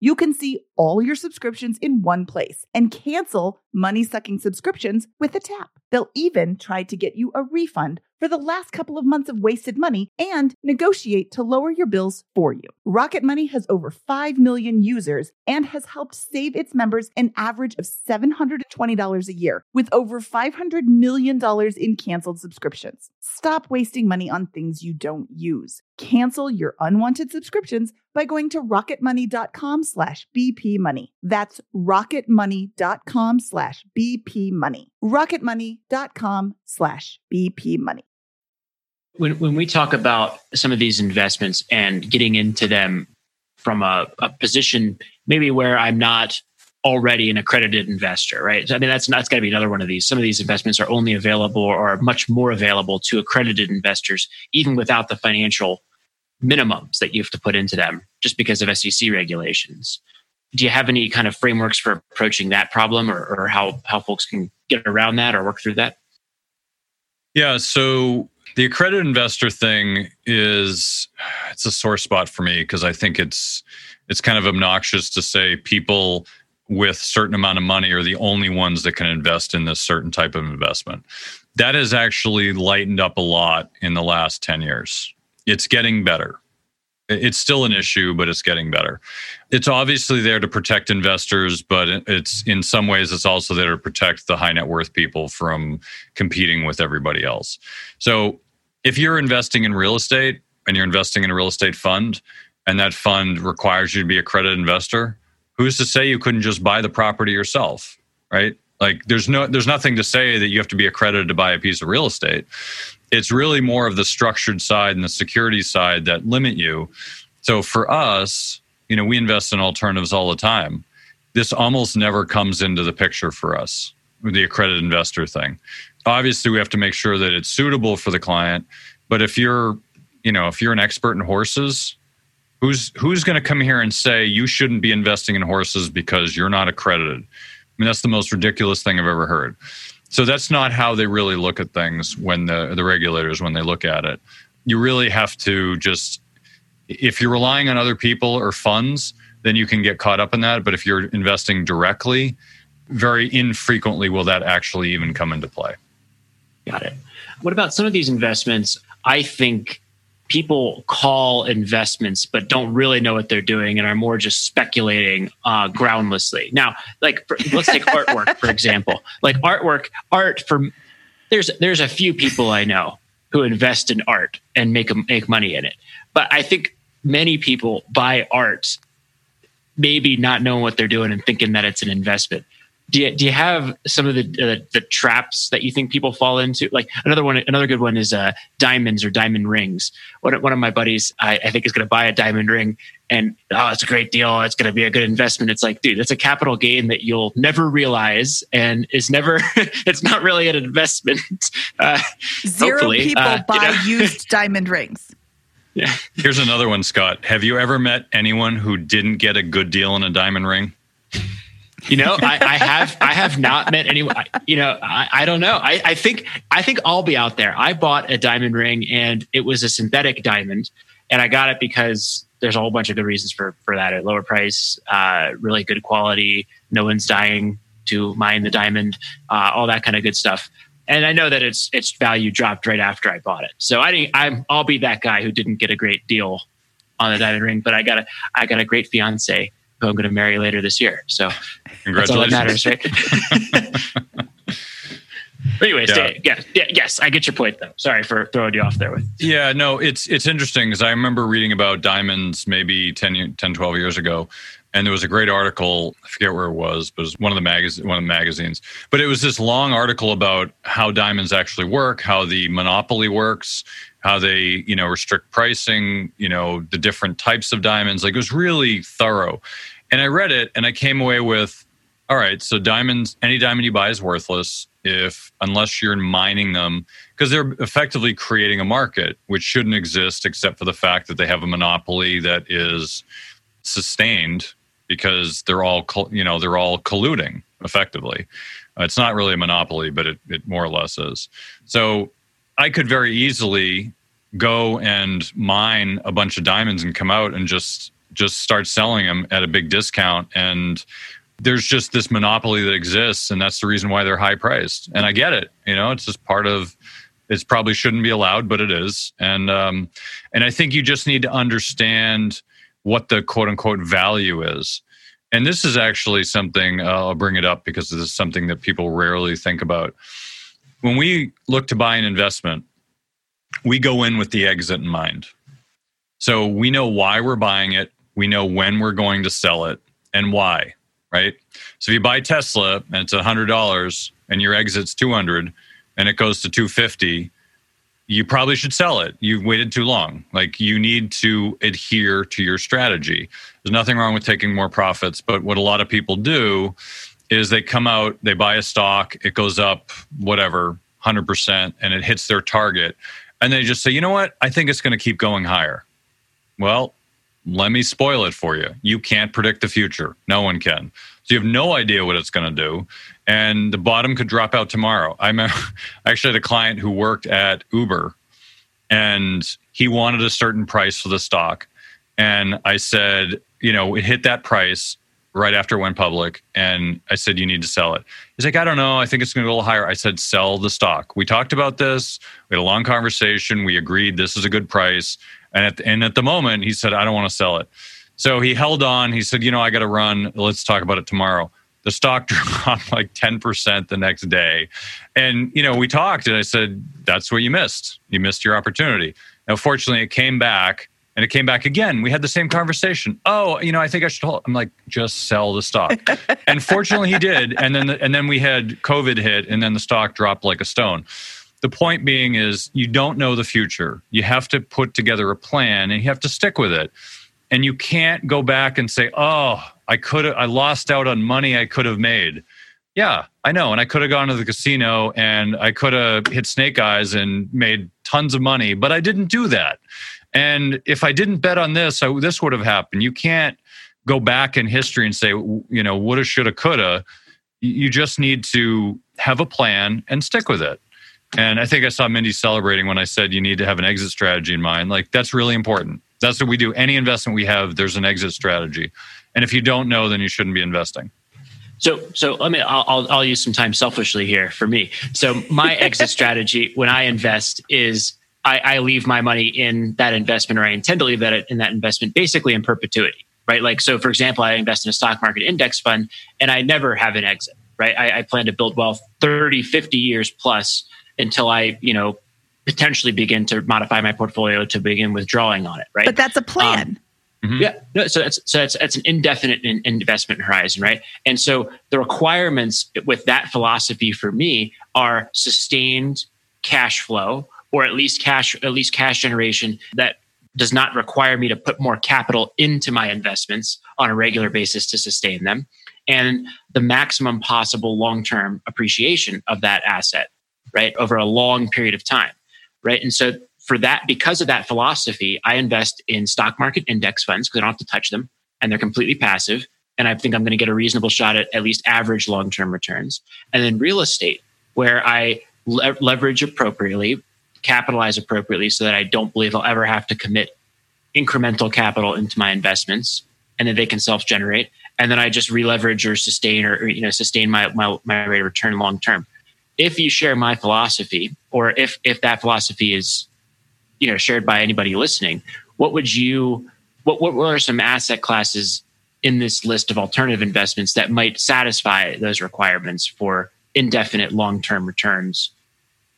You can see all your subscriptions in one place and cancel money-sucking subscriptions with a tap. They'll even try to get you a refund for the last couple of months of wasted money and negotiate to lower your bills for you. Rocket Money has over 5 million users and has helped save its members an average of $720 a year, with over $500 million in canceled subscriptions. Stop wasting money on things you don't use. Cancel your unwanted subscriptions by going to rocketmoney.com/bpmoney. That's rocketmoney.com/bpmoney. rocketmoney.com/bpmoney. When we talk about some of these investments and getting into them from a position maybe where I'm not already an accredited investor, right? So, I mean, that's got to be another one of these. Some of these investments are only available or are much more available to accredited investors, even without the financial minimums that you have to put into them, just because of SEC regulations. Do you have any kind of frameworks for approaching that problem, or how folks can get around that or work through that? Yeah, so the accredited investor thing it's a sore spot for me, because I think it's kind of obnoxious to say people with certain amount of money are the only ones that can invest in this certain type of investment. That has actually lightened up a lot in the last 10 years. It's getting better. It's still an issue, but it's getting better. It's obviously there to protect investors, but it's in some ways, it's also there to protect the high net worth people from competing with everybody else. So if you're investing in real estate and you're investing in a real estate fund, and that fund requires you to be a accredited investor, who's to say you couldn't just buy the property yourself, right? Like there's nothing to say that you have to be accredited to buy a piece of real estate. It's really more of the structured side and the security side that limit you. So for us, we invest in alternatives all the time. This almost never comes into the picture for us, the accredited investor thing. Obviously, we have to make sure that it's suitable for the client. But if you're an expert in horses, who's going to come here and say you shouldn't be investing in horses because you're not accredited? I mean, that's the most ridiculous thing I've ever heard. So that's not how they really look at things when the regulators, when they look at it. You really have to just, if you're relying on other people or funds, then you can get caught up in that. But if you're investing directly, very infrequently will that actually even come into play. Got it. What about some of these investments? I think people call investments, but don't really know what they're doing and are more just speculating groundlessly. Now, let's take artwork, for example. There's a few people I know who invest in art and make money in it. But I think many people buy art, maybe not knowing what they're doing and thinking that it's an investment. Do you have some of the traps that you think people fall into? Like another good one is diamonds or diamond rings. One of my buddies, I think, is going to buy a diamond ring, and it's a great deal. It's going to be a good investment. It's like, dude, that's a capital gain that you'll never realize, and it's not really an investment. Zero people buy used diamond rings. Yeah. Here's another one, Scott. Have you ever met anyone who didn't get a good deal on a diamond ring? I have not met anyone. I don't know. I think I'll be out there. I bought a diamond ring, and it was a synthetic diamond, and I got it because there's a whole bunch of good reasons for that. At lower price, really good quality. No one's dying to mine the diamond, all that kind of good stuff. And I know that its value dropped right after I bought it. So I'll be that guy who didn't get a great deal on the diamond ring, but I got a great fiance who I'm going to marry later this year. So congratulations. That's all that matters, right? Anyways, yeah. Yes, I get your point though. Sorry for throwing you off there. Yeah, no, it's interesting because I remember reading about diamonds maybe 12 years ago. And there was a great article, I forget where it was, but it was one of the magazines. But it was this long article about how diamonds actually work, how the monopoly works, how they, you know, restrict pricing, you know, the different types of diamonds. Like, it was really thorough. And I read it and I came away with, all right, so diamonds, any diamond you buy is worthless unless you're mining them, because they're effectively creating a market which shouldn't exist except for the fact that they have a monopoly that is sustained because they're all, you know, they're all colluding effectively. It's not really a monopoly, but it more or less is. So I could very easily go and mine a bunch of diamonds and come out and just start selling them at a big discount. And there's just this monopoly that exists, and that's the reason why they're high priced. And I get it. You know, it's just part of, it probably shouldn't be allowed, but it is. And I think you just need to understand what the quote unquote value is. And this is actually something, I'll bring it up because this is something that people rarely think about. When we look to buy an investment, we go in with the exit in mind. So we know why we're buying it. We know when we're going to sell it and why, right? So if you buy Tesla and it's $100 and your exit's $200 and it goes to $250, you probably should sell it. You've waited too long. Like, you need to adhere to your strategy. There's nothing wrong with taking more profits, but what a lot of people do is they come out, they buy a stock, it goes up, whatever, 100%, and it hits their target. And they just say, you know what? I think it's going to keep going higher. Well, let me spoil it for you. You can't predict the future. No one can. So you have no idea what it's going to do. And the bottom could drop out tomorrow. I actually had a client who worked at Uber, and he wanted a certain price for the stock. And I said, you know, it hit that price right after it went public. And I said, you need to sell it. He's like, I don't know. I think it's going to go a little higher. I said, sell the stock. We talked about this. We had a long conversation. We agreed this is a good price. And at the moment, he said, I don't want to sell it. So he held on. He said, you know, I got to run. Let's talk about it tomorrow. The stock dropped like 10% the next day. And, you know, we talked and I said, that's what you missed. You missed your opportunity. Now, fortunately, it came back and it came back again. We had the same conversation. Oh, you know, I think I should hold. I'm like, just sell the stock. And fortunately, he did. And then we had COVID hit and then the stock dropped like a stone. The point being is you don't know the future. You have to put together a plan and you have to stick with it. And you can't go back and say, oh, I lost out on money I could have made. Yeah, I know. And I could have gone to the casino and I could have hit snake eyes and made tons of money, but I didn't do that. And if I didn't bet on this, this would have happened. You can't go back in history and say, you know, woulda, shoulda, coulda. You just need to have a plan and stick with it. And I think I saw Mindy celebrating when I said you need to have an exit strategy in mind. Like, that's really important. That's what we do. Any investment we have, there's an exit strategy. And if you don't know, then you shouldn't be investing. So let me. I'll use some time selfishly here for me. So my exit strategy when I invest is I leave my money in that investment, or I intend to leave that in that investment, basically in perpetuity, right? Like, so for example, I invest in a stock market index fund, and I never have an exit, right? I plan to build wealth 30, 50 years plus until I, you know, potentially begin to modify my portfolio to begin withdrawing on it, right? But that's a plan. Yeah. No, so that's an indefinite investment horizon, right? And so the requirements with that philosophy for me are sustained cash flow, or at least cash generation that does not require me to put more capital into my investments on a regular basis to sustain them, and the maximum possible long-term appreciation of that asset, right, over a long period of time, right? And so for that, because of that philosophy, I invest in stock market index funds because I don't have to touch them and they're completely passive. And I think I'm going to get a reasonable shot at least average long-term returns. And then real estate, where I leverage appropriately, capitalize appropriately so that I don't believe I'll ever have to commit incremental capital into my investments and that they can self-generate. And then I just re-leverage or sustain my rate of return long-term. If you share my philosophy, or if that philosophy is, you know, shared by anybody listening, what are some asset classes in this list of alternative investments that might satisfy those requirements for indefinite long-term returns,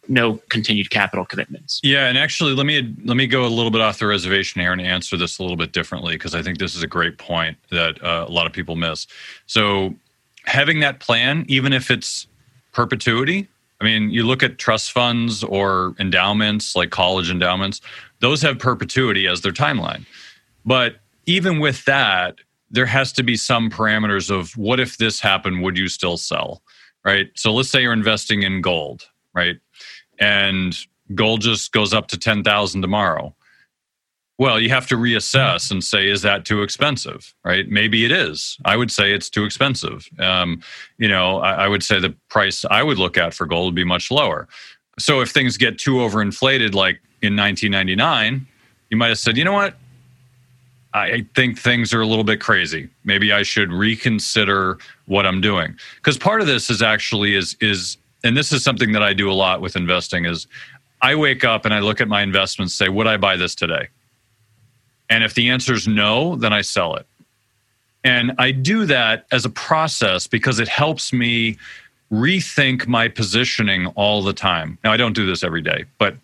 no continued capital commitments? Yeah, and actually, let me go a little bit off the reservation here and answer this a little bit differently, because I think this is a great point that a lot of people miss. So having that plan, even if it's perpetuity, I mean, you look at trust funds or endowments, like college endowments, those have perpetuity as their timeline. But even with that, there has to be some parameters of what if this happened, would you still sell, right? So let's say you're investing in gold, right? And gold just goes up to 10,000 tomorrow. Well, you have to reassess and say, is that too expensive, right? Maybe it is. I would say it's too expensive. I would say the price I would look at for gold would be much lower. So if things get too overinflated, like in 1999, you might have said, you know what? I think things are a little bit crazy. Maybe I should reconsider what I'm doing. Because part of this is actually is, and this is something that I do a lot with investing, is I wake up and I look at my investments, say, would I buy this today? And if the answer is no, then I sell it. And I do that as a process because it helps me rethink my positioning all the time. Now, I don't do this every day, but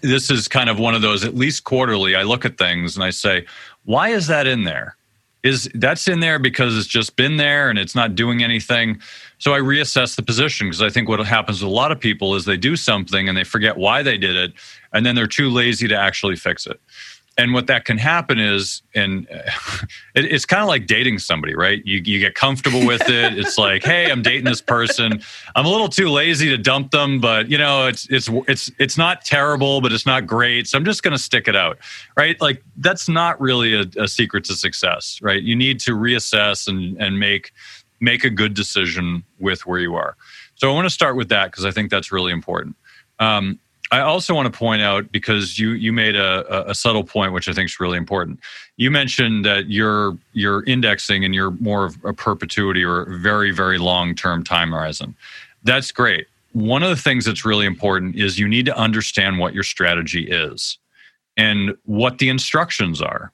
this is kind of one of those, at least quarterly, I look at things and I say, why is that in there? That's in there because it's just been there and it's not doing anything. So I reassess the position, because I think what happens with a lot of people is they do something and they forget why they did it, and then they're too lazy to actually fix it. And what that can happen is, and it's kind of like dating somebody, right? You get comfortable with it. It's like, hey, I'm dating this person. I'm a little too lazy to dump them, but you know, it's not terrible, but it's not great. So I'm just going to stick it out, right? Like that's not really a secret to success, right? You need to reassess and make a good decision with where you are. So I want to start with that because I think that's really important. I also want to point out, because you made a subtle point, which I think is really important. You mentioned that you're indexing and you're more of a perpetuity or very, very long-term time horizon. That's great. One of the things that's really important is you need to understand what your strategy is and what the instructions are.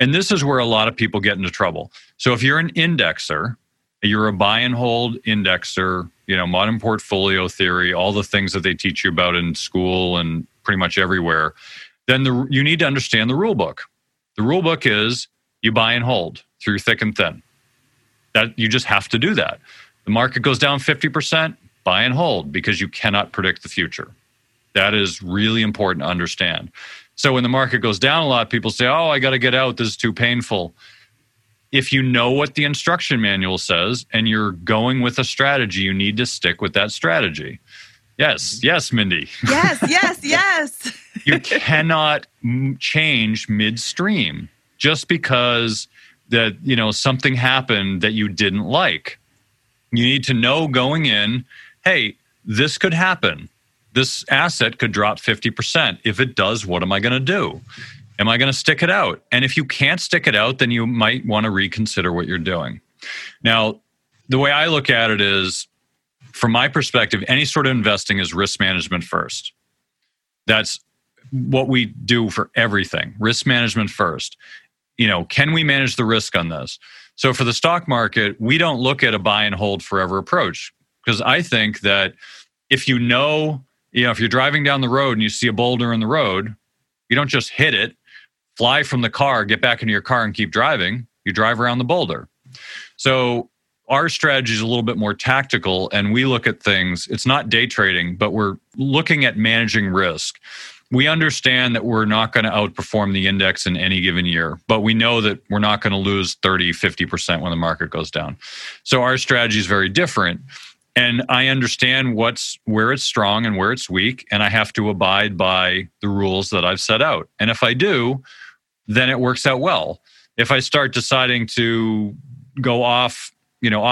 And this is where a lot of people get into trouble. So if you're an indexer, you're a buy and hold indexer, modern portfolio theory, all the things that they teach you about in school and pretty much everywhere, then you need to understand the rule book. The rule book is you buy and hold through thick and thin. That you just have to do that. The market goes down 50%, buy and hold, because you cannot predict the future. That is really important to understand. So when the market goes down a lot, people say, oh, I got to get out. This is too painful. If you know what the instruction manual says and you're going with a strategy, you need to stick with that strategy. Yes, Mindy. Yes. You cannot change midstream just because that, something happened that you didn't like. You need to know going in, hey, this could happen. This asset could drop 50%. If it does, what am I going to do? Am I going to stick it out? And if you can't stick it out, then you might want to reconsider what you're doing. Now, the way I look at it is, from my perspective, any sort of investing is risk management first. That's what we do for everything. Risk management first. Can we manage the risk on this? So for the stock market, we don't look at a buy and hold forever approach, because I think that if if you're driving down the road and you see a boulder in the road, you don't just hit it, fly from the car, get back into your car and keep driving. You drive around the boulder. So our strategy is a little bit more tactical, and we look at things. It's not day trading, but we're looking at managing risk. We understand that we're not going to outperform the index in any given year, but we know that we're not going to lose 30, 50% when the market goes down. So our strategy is very different. And I understand where it's strong and where it's weak, and I have to abide by the rules that I've set out. And if I do, then it works out well. If I start deciding to go off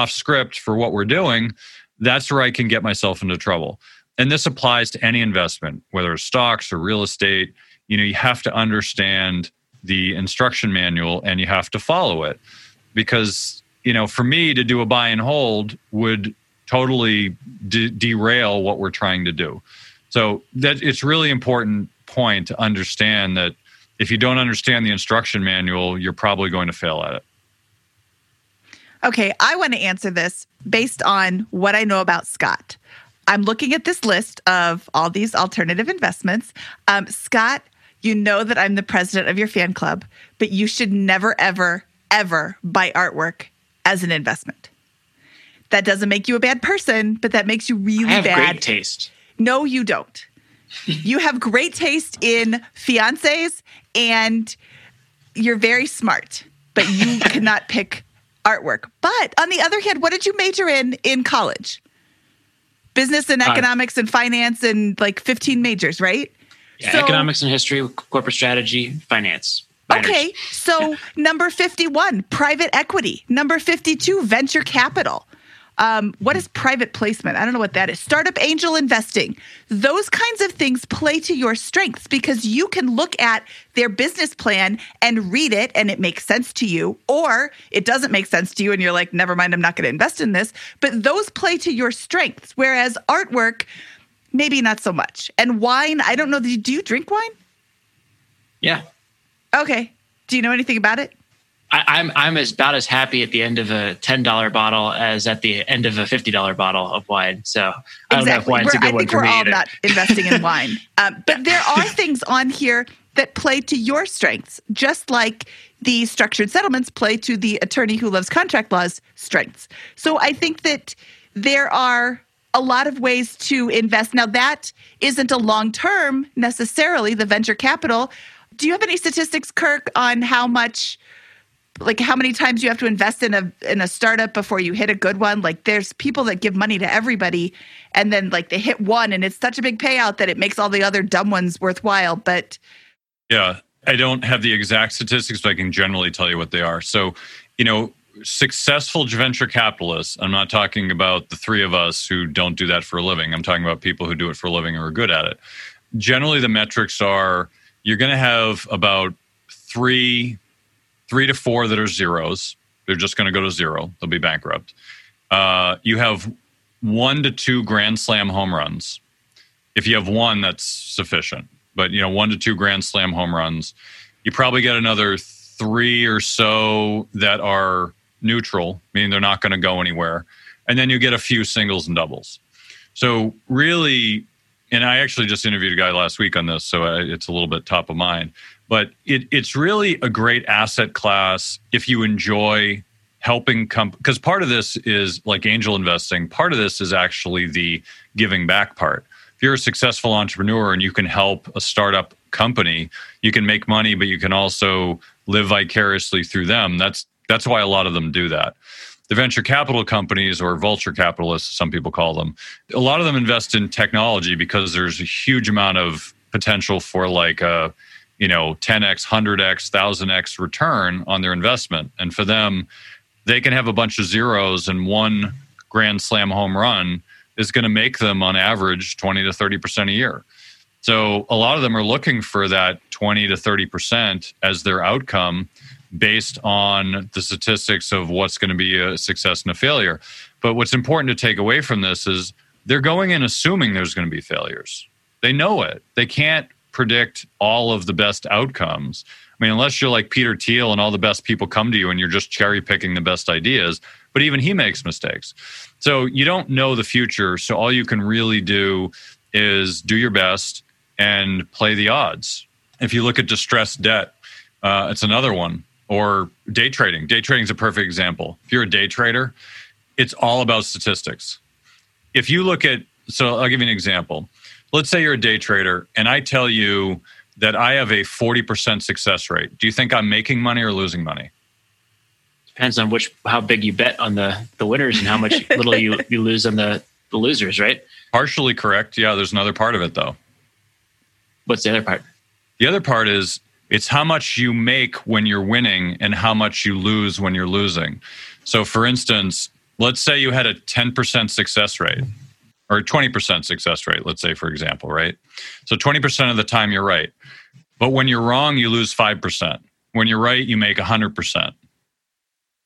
script for what we're doing, that's where I can get myself into trouble. And this applies to any investment, whether it's stocks or real estate. You have to understand the instruction manual and you have to follow it. Because, for me to do a buy and hold would totally derail what we're trying to do. So that it's really important point to understand that if you don't understand the instruction manual, you're probably going to fail at it. Okay, I want to answer this based on what I know about Scott. I'm looking at this list of all these alternative investments. Scott, you know that I'm the president of your fan club, but you should never, ever, ever buy artwork as an investment. That doesn't make you a bad person, but that makes you really bad. I have great taste. No, you don't. You have great taste in fiancés, and you're very smart, but you cannot pick artwork. But on the other hand, what did you major in college? Business and economics and finance and like 15 majors, right? Yeah, so, economics and history, corporate strategy, finance. Minors. Okay, so number 51, private equity. Number 52, venture capital. What is private placement? I don't know what that is. Startup angel investing. Those kinds of things play to your strengths because you can look at their business plan and read it and it makes sense to you, or it doesn't make sense to you and you're like, never mind, I'm not going to invest in this. But those play to your strengths, whereas artwork, maybe not so much. And wine, I don't know. Do you drink wine? Yeah. Okay. Do you know anything about it? I'm about as happy at the end of a $10 bottle as at the end of a $50 bottle of wine. So I don't know if wine's a good one for me. I think we're all not investing in wine. But there are things on here that play to your strengths, just like the structured settlements play to the attorney who loves contract law's strengths. So I think that there are a lot of ways to invest. Now, that isn't a long-term necessarily, the venture capital. Do you have any statistics, Kirk, on how much... like how many times you have to invest in a startup before you hit a good one? Like there's people that give money to everybody and then like they hit one and it's such a big payout that it makes all the other dumb ones worthwhile. But yeah, I don't have the exact statistics, but I can generally tell you what they are. So, you know, successful venture capitalists, I'm not talking about the three of us who don't do that for a living. I'm talking about people who do it for a living or are good at it. Generally, the metrics are you're going to have about three to four that are zeros. They're just going to go to zero. They'll be bankrupt. You have 1 to 2 grand slam home runs. If you have one, that's sufficient. But, you know, 1 to 2 grand slam home runs. You probably get another 3 or so that are neutral, meaning they're not going to go anywhere. And then you get a few singles and doubles. So really, and I actually just interviewed a guy last week on this, so it's a little bit top of mind. But it's really a great asset class if you enjoy helping companies. Because part of this is like angel investing. Part of this is actually the giving back part. If you're a successful entrepreneur and you can help a startup company, you can make money, but you can also live vicariously through them. That's why a lot of them do that. The venture capital companies, or vulture capitalists, some people call them, a lot of them invest in technology because there's a huge amount of potential for like a... 10x, 100x, 1,000x return on their investment. And for them, they can have a bunch of zeros and one grand slam home run is going to make them on average 20 to 30% a year. So a lot of them are looking for that 20 to 30% as their outcome based on the statistics of what's going to be a success and a failure. But what's important to take away from this is they're going in assuming there's going to be failures. They know it. They can't predict all of the best outcomes. I mean, unless you're like Peter Thiel and all the best people come to you and you're just cherry picking the best ideas, but even he makes mistakes. So you don't know the future. So all you can really do is do your best and play the odds. If you look at distressed debt, it's another one, or day trading. Day trading is a perfect example. If you're a day trader, it's all about statistics. If you look at, so I'll give you an example. Let's say you're a day trader and I tell you that I have a 40% success rate. Do you think I'm making money or losing money? Depends on how big you bet on the winners and how much little you lose on the losers, right? Partially correct. Yeah, there's another part of it though. What's the other part? The other part is it's how much you make when you're winning and how much you lose when you're losing. So for instance, let's say you had a 10% success rate. Or 20% success rate, let's say, for example, right? So 20% of the time you're right. But when you're wrong, you lose 5%. When you're right, you make 100%.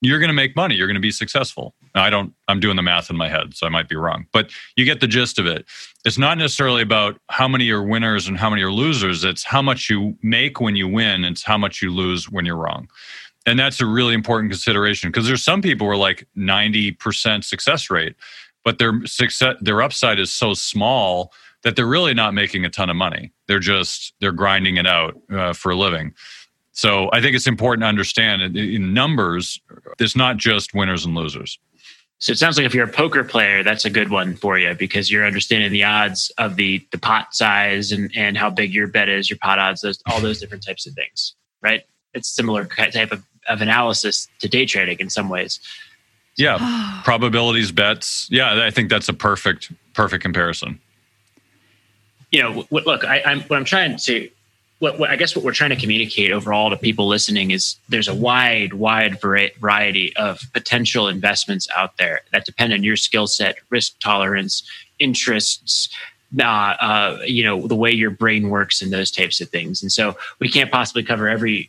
You're going to make money. You're going to be successful. Now, I'm doing the math in my head, so I might be wrong. But you get the gist of it. It's not necessarily about how many are winners and how many are losers. It's how much you make when you win. It's how much you lose when you're wrong. And that's a really important consideration because there's some people who are like 90% success rate. But their upside is so small that they're really not making a ton of money. They're grinding it out for a living. So I think it's important to understand in numbers, it's not just winners and losers. So it sounds like if you're a poker player, that's a good one for you because you're understanding the odds of the pot size and how big your bet is, your pot odds, those, all those different types of things, right? It's similar type of analysis to day trading in some ways. Yeah, probabilities, bets. Yeah, I think that's a perfect comparison. You know, look, what we're trying to communicate overall to people listening is there's a wide variety of potential investments out there that depend on your skill set, risk tolerance, interests, the way your brain works and those types of things. And so we can't possibly cover a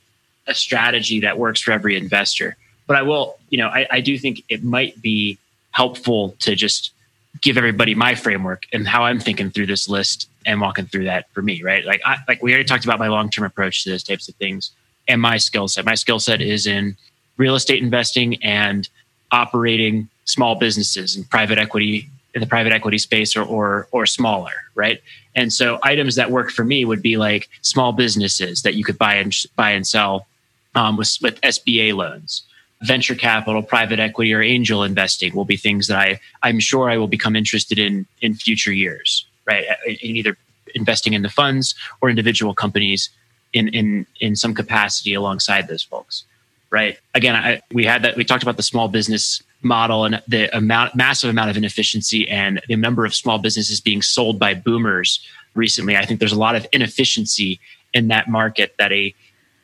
strategy that works for every investor. But I will, I do think it might be helpful to just give everybody my framework and how I'm thinking through this list and walking through that for me, right? Like we already talked about my long-term approach to those types of things and my skill set. My skill set is in real estate investing and operating small businesses and private equity in the private equity space or smaller, right? And so items that work for me would be like small businesses that you could buy and sell with SBA loans. Venture capital, private equity, or angel investing will be things that I'm sure I will become interested in future years, right? In either investing in the funds or individual companies in some capacity alongside those folks, right? Again, we talked about the small business model and the massive amount of inefficiency and the number of small businesses being sold by boomers recently. I think there's a lot of inefficiency in that market that a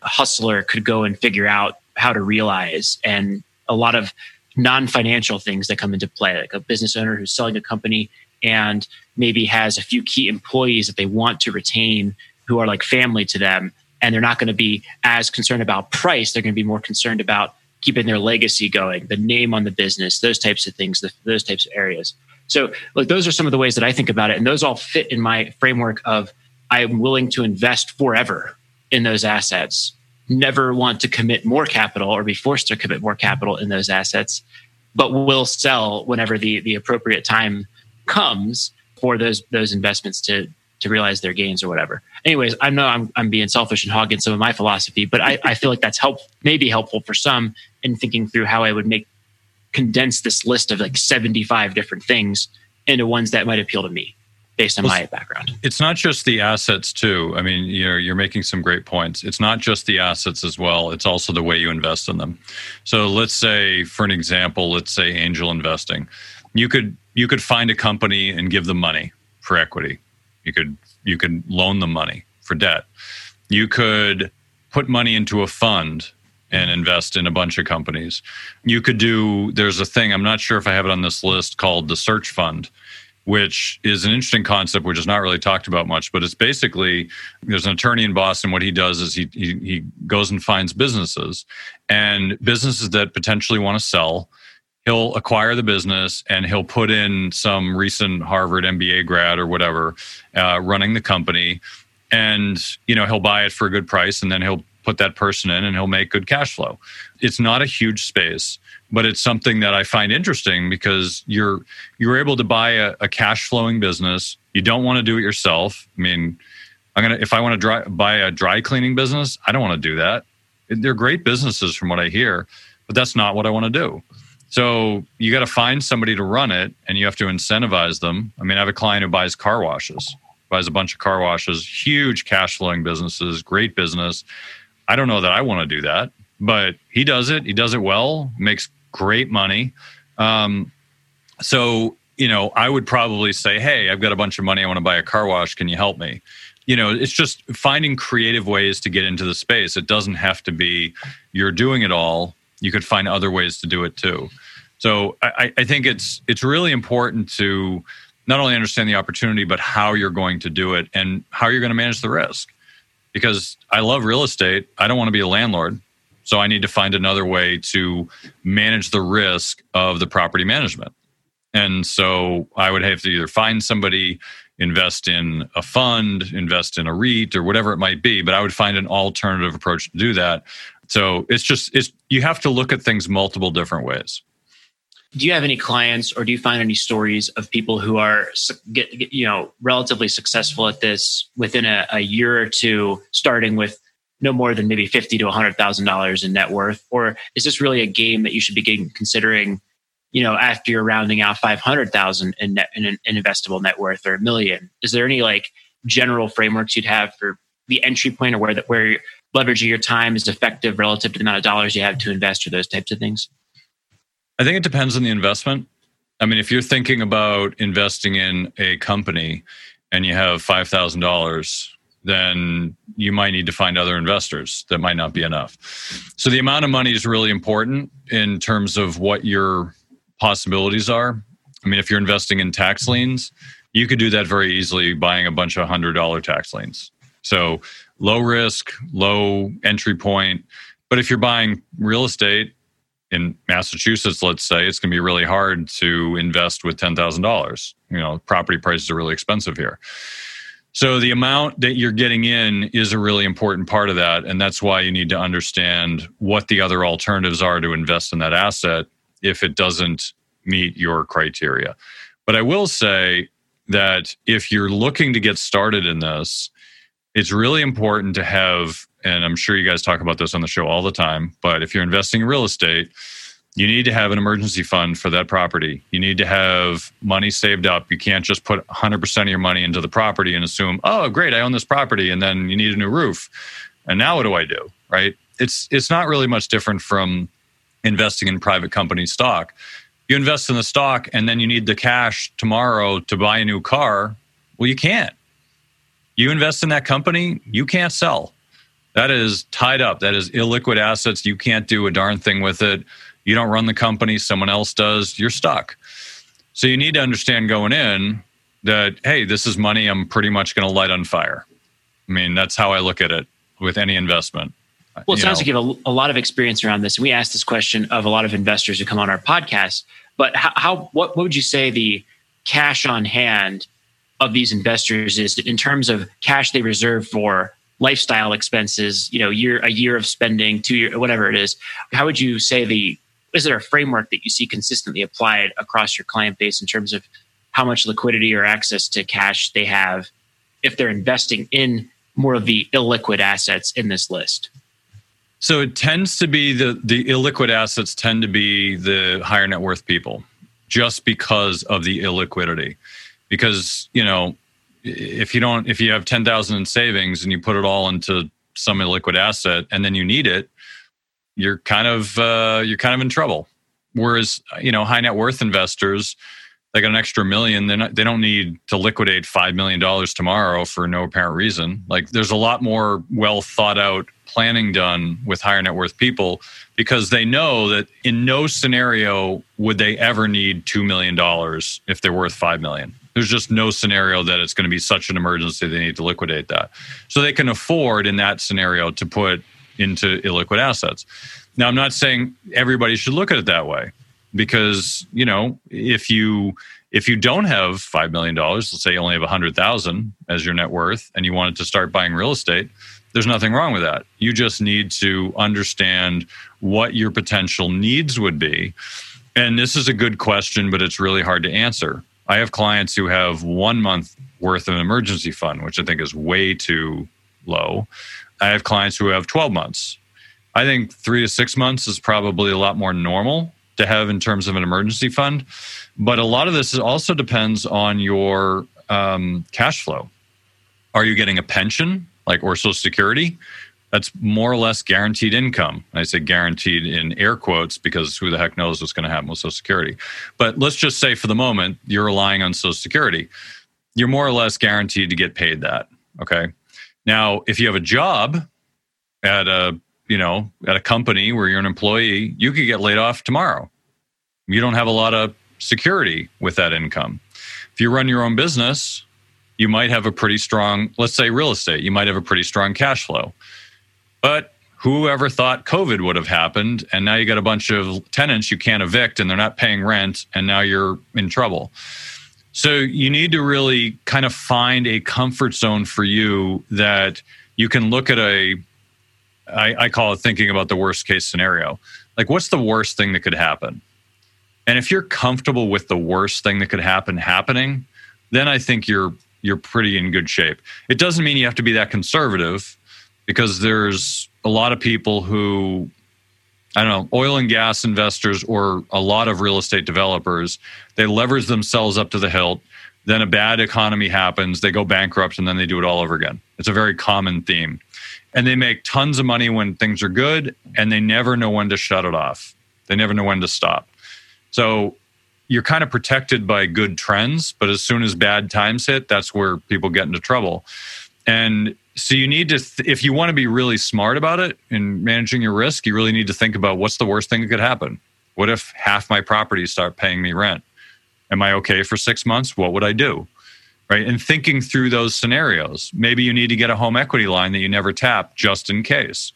hustler could go and figure out how to realize, and a lot of non-financial things that come into play, like a business owner who's selling a company and maybe has a few key employees that they want to retain who are like family to them. And they're not going to be as concerned about price. They're going to be more concerned about keeping their legacy going, the name on the business, those types of things, those types of areas. So like, those are some of the ways that I think about it. And those all fit in my framework of I'm willing to invest forever in those assets, never want to commit more capital or be forced to commit more capital in those assets, but will sell whenever the appropriate time comes for those investments to realize their gains or whatever. Anyways, I know I'm being selfish and hogging some of my philosophy, but I feel like that's maybe helpful for some in thinking through how I would condense this list of like 75 different things into ones that might appeal to me based on my background. It's not just the assets too. I mean, you're making some great points. It's not just the assets as well. It's also the way you invest in them. So let's say, for an example, angel investing. You could find a company and give them money for equity. You could loan them money for debt. You could put money into a fund and invest in a bunch of companies. You could there's a thing, I'm not sure if I have it on this list, called the search fund, which is an interesting concept which is not really talked about much, but it's basically, there's an attorney in Boston. What he does is he goes and finds businesses, and businesses that potentially want to sell. He'll acquire the business and he'll put in some recent Harvard MBA grad or whatever running the company, and he'll buy it for a good price, and then he'll put that person in and he'll make good cash flow. It's not a huge space, but it's something that I find interesting because you're able to buy a cash flowing business. You don't want to do it yourself. I mean, if I want to buy a dry cleaning business, I don't want to do that. They're great businesses from what I hear, but that's not what I want to do. So you got to find somebody to run it, and you have to incentivize them. I mean, I have a client who buys car washes, buys a bunch of car washes, huge cash flowing businesses, great business. I don't know that I want to do that, but he does it. He does it well, makes great money. So I would probably say, hey, I've got a bunch of money. I want to buy a car wash. Can you help me? It's just finding creative ways to get into the space. It doesn't have to be you're doing it all. You could find other ways to do it too. So I think it's really important to not only understand the opportunity, but how you're going to do it and how you're going to manage the risk. Because I love real estate. I don't want to be a landlord. So I need to find another way to manage the risk of the property management. And so I would have to either find somebody, invest in a fund, invest in a REIT or whatever it might be, but I would find an alternative approach to do that. So you have to look at things multiple different ways. Do you have any clients or do you find any stories of people who are relatively successful at this within a year or two, starting with no more than maybe $50,000 to $100,000 in net worth? Or is this really a game that you should be considering you know, after you're rounding out 500,000 in investable net worth or $1 million? Is there any like general frameworks you'd have for the entry point, or where leverage of your time is effective relative to the amount of dollars you have to invest, or those types of things? I think it depends on the investment. I mean, if you're thinking about investing in a company and you have $5,000, then you might need to find other investors. That might not be enough. So the amount of money is really important in terms of what your possibilities are. I mean, if you're investing in tax liens, you could do that very easily buying a bunch of $100 tax liens. So low risk, low entry point. But if you're buying real estate in Massachusetts, let's say, it's going to be really hard to invest with $10,000. You know, property prices are really expensive here. So the amount that you're getting in is a really important part of that. And that's why you need to understand what the other alternatives are to invest in that asset if it doesn't meet your criteria. But I will say that if you're looking to get started in this, it's really important to have, and I'm sure you guys talk about this on the show all the time, but if you're investing in real estate, you need to have an emergency fund for that property. You need to have money saved up. You can't just put 100% of your money into the property and assume, oh, great, I own this property, and then you need a new roof. And now what do I do, right? It's not really much different from investing in private company stock. You invest in the stock and then you need the cash tomorrow to buy a new car. Well, you can't. You invest in that company, you can't sell. That is tied up. That is illiquid assets. You can't do a darn thing with it. You don't run the company, someone else does, you're stuck. So you need to understand going in that, hey, this is money I'm pretty much going to light on fire. I mean, that's how I look at it with any investment. Well, it sounds like you have a lot of experience around this. And we asked this question of a lot of investors who come on our podcast, but what would you say the cash on hand of these investors is in terms of cash they reserve for lifestyle expenses, you know, a year of spending, 2 years, whatever it is? How would you say is there a framework that you see consistently applied across your client base in terms of how much liquidity or access to cash they have if they're investing in more of the illiquid assets in this list? So it tends to be the illiquid assets tend to be the higher net worth people just because of the illiquidity. Because, you know, if you have 10,000 in savings and you put it all into some illiquid asset and then you need it, you're kind of in trouble. Whereas, you know, high net worth investors, they got an extra $1 million. They don't need to liquidate $5 million tomorrow for no apparent reason. Like, there's a lot more well thought out planning done with higher net worth people because they know that in no scenario would they ever need $2 million if they're worth $5 million. There's just no scenario that it's going to be such an emergency they need to liquidate that. So they can afford in that scenario to put into illiquid assets. Now, I'm not saying everybody should look at it that way because, you know, if you don't have $5 million, let's say you only have $100,000 as your net worth and you wanted to start buying real estate, there's nothing wrong with that. You just need to understand what your potential needs would be. And this is a good question, but it's really hard to answer. I have clients who have 1 month worth of an emergency fund, which I think is way too low. I have clients who have 12 months. I think 3 to 6 months is probably a lot more normal to have in terms of an emergency fund. But a lot of this also depends on your cash flow. Are you getting a pension, or Social Security? That's more or less guaranteed income. I say guaranteed in air quotes because who the heck knows what's going to happen with Social Security. But let's just say for the moment, you're relying on Social Security. You're more or less guaranteed to get paid that, okay? Now, if you have a job at a company where you're an employee, you could get laid off tomorrow. You don't have a lot of security with that income. If you run your own business, you might have a pretty strong, let's say real estate, you might have a pretty strong cash flow. But whoever thought COVID would have happened, and now you got a bunch of tenants you can't evict and they're not paying rent, and now you're in trouble. So you need to really kind of find a comfort zone for you that you can look at I call it thinking about the worst case scenario. Like, what's the worst thing that could happen? And if you're comfortable with the worst thing that could happen happening, then I think you're pretty in good shape. It doesn't mean you have to be that conservative because there's a lot of people who I don't know, oil and gas investors or a lot of real estate developers, they leverage themselves up to the hilt. Then a bad economy happens, they go bankrupt, and then they do it all over again. It's a very common theme. And they make tons of money when things are good, and they never know when to shut it off. They never know when to stop. So you're kind of protected by good trends, but as soon as bad times hit, that's where people get into trouble. And so you need to, if you want to be really smart about it in managing your risk, you really need to think about what's the worst thing that could happen. What if half my properties start paying me rent? Am I okay for 6 months? What would I do? Right? And thinking through those scenarios. Maybe you need to get a home equity line that you never tap just in case.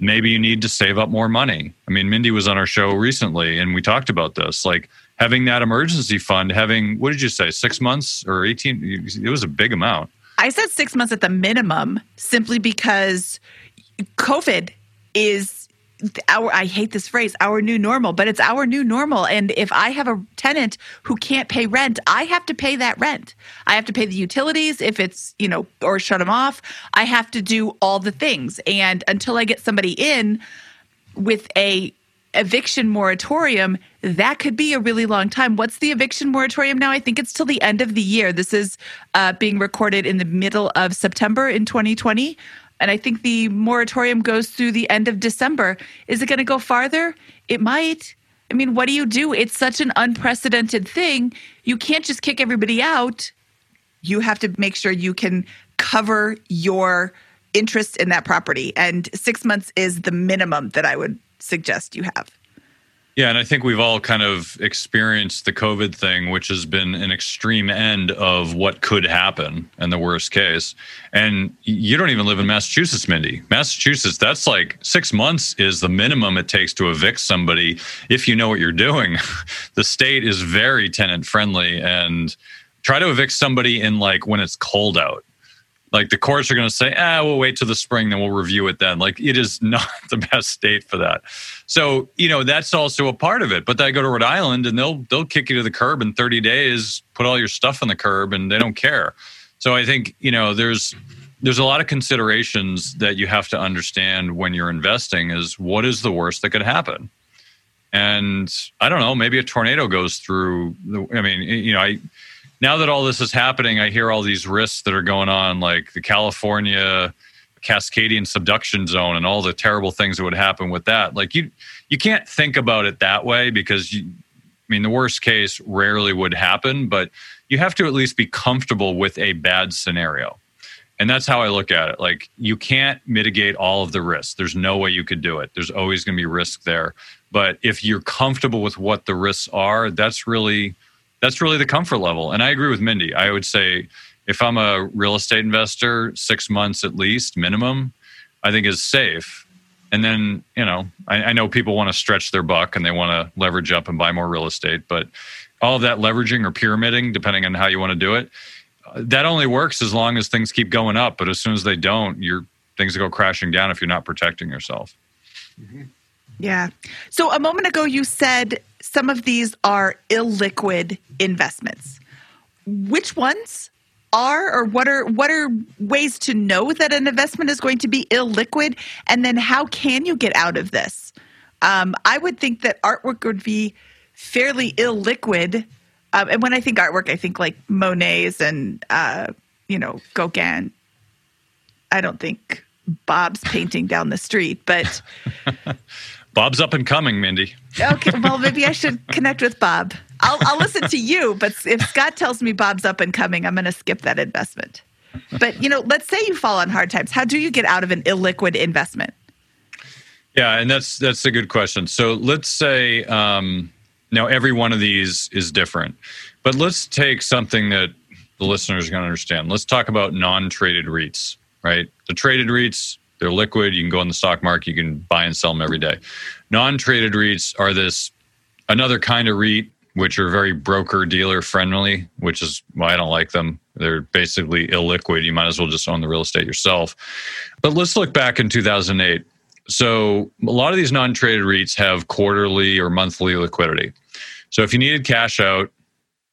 Maybe you need to save up more money. I mean, Mindy was on our show recently and we talked about this, like having that emergency fund, having, what did you say, 6 months or 18? It was a big amount. I said 6 months at the minimum simply because COVID is our, I hate this phrase, our new normal, but it's our new normal. And if I have a tenant who can't pay rent, I have to pay that rent. I have to pay the utilities if it's, you know, or shut them off. I have to do all the things. And until I get somebody in with a eviction moratorium, that could be a really long time. What's the eviction moratorium now? I think it's till the end of the year. This is being recorded in the middle of September in 2020. And I think the moratorium goes through the end of December. Is it going to go farther? It might. I mean, what do you do? It's such an unprecedented thing. You can't just kick everybody out. You have to make sure you can cover your interest in that property. And 6 months is the minimum that I would suggest you have. Yeah, and I think we've all kind of experienced the COVID thing, which has been an extreme end of what could happen in the worst case. And you don't even live in Massachusetts, Mindy. Massachusetts, that's like 6 months is the minimum it takes to evict somebody if you know what you're doing. The state is very tenant friendly, and try to evict somebody in like when it's cold out. Like the courts are going to say, we'll wait till the spring, then we'll review it then. Like it is not the best state for that. So, you know, that's also a part of it. But then I go to Rhode Island and they'll kick you to the curb in 30 days, put all your stuff on the curb, and they don't care. So I think, you know, there's a lot of considerations that you have to understand when you're investing is what is the worst that could happen? And I don't know, maybe a tornado goes through. Now that all this is happening, I hear all these risks that are going on, like the California Cascadian subduction zone and all the terrible things that would happen with that. Like you can't think about it that way because, the worst case rarely would happen, but you have to at least be comfortable with a bad scenario. And that's how I look at it. Like you can't mitigate all of the risks. There's no way you could do it. There's always going to be risk there. But if you're comfortable with what the risks are, that's really the comfort level. And I agree with Mindy. I would say if I'm a real estate investor, 6 months at least, minimum, I think is safe. And then, I know people want to stretch their buck and they want to leverage up and buy more real estate. But all of that leveraging or pyramiding, depending on how you want to do it, that only works as long as things keep going up. But as soon as they don't, things go crashing down if you're not protecting yourself. Mm-hmm. Yeah. So a moment ago, you said some of these are illiquid investments. Which ones are, or what are ways to know that an investment is going to be illiquid? And then how can you get out of this? I would think that artwork would be fairly illiquid. And when I think artwork, I think like Monet's and, Gauguin. I don't think Bob's painting down the street, but... Bob's up and coming, Mindy. Okay, well, maybe I should connect with Bob. I'll listen to you, but if Scott tells me Bob's up and coming, I'm going to skip that investment. But, let's say you fall on hard times. How do you get out of an illiquid investment? Yeah, and that's a good question. So let's say, now every one of these is different, but let's take something that the listeners are going to understand. Let's talk about non-traded REITs, right? The traded REITs, they're liquid. You can go in the stock market. You can buy and sell them every day. Non-traded REITs are another kind of REIT, which are very broker-dealer friendly, which is why I don't like them. They're basically illiquid. You might as well just own the real estate yourself. But let's look back in 2008. So a lot of these non-traded REITs have quarterly or monthly liquidity. So if you needed cash out,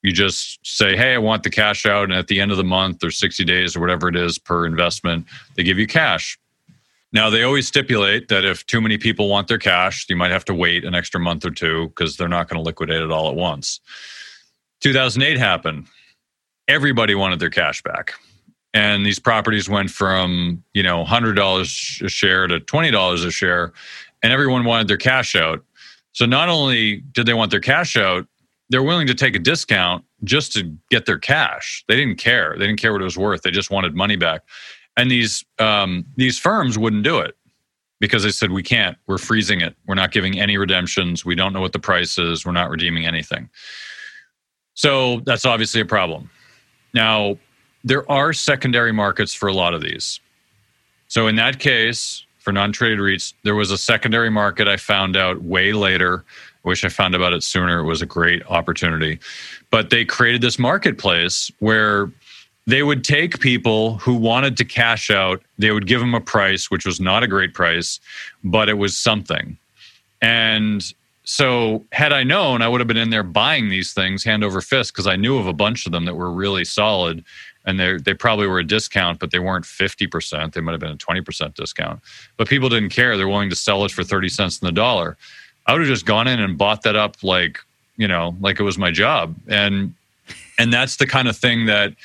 you just say, hey, I want the cash out. And at the end of the month or 60 days or whatever it is per investment, they give you cash. Now, they always stipulate that if too many people want their cash, you might have to wait an extra month or two because they're not going to liquidate it all at once. 2008 happened. Everybody wanted their cash back. And these properties went from, you know, $100 a share to $20 a share, and everyone wanted their cash out. So not only did they want their cash out, they're willing to take a discount just to get their cash. They didn't care. They didn't care what it was worth. They just wanted money back. And these firms wouldn't do it because they said, we can't, we're freezing it. We're not giving any redemptions. We don't know what the price is. We're not redeeming anything. So that's obviously a problem. Now, there are secondary markets for a lot of these. So in that case, for non-traded REITs, there was a secondary market I found out way later. I wish I found about it sooner. It was a great opportunity. But they created this marketplace where they would take people who wanted to cash out. They would give them a price, which was not a great price, but it was something. And so had I known, I would have been in there buying these things hand over fist because I knew of a bunch of them that were really solid. And they probably were a discount, but they weren't 50%. They might have been a 20% discount. But people didn't care. They're willing to sell it for 30 cents on the dollar. I would have just gone in and bought that up like it was my job. And that's the kind of thing that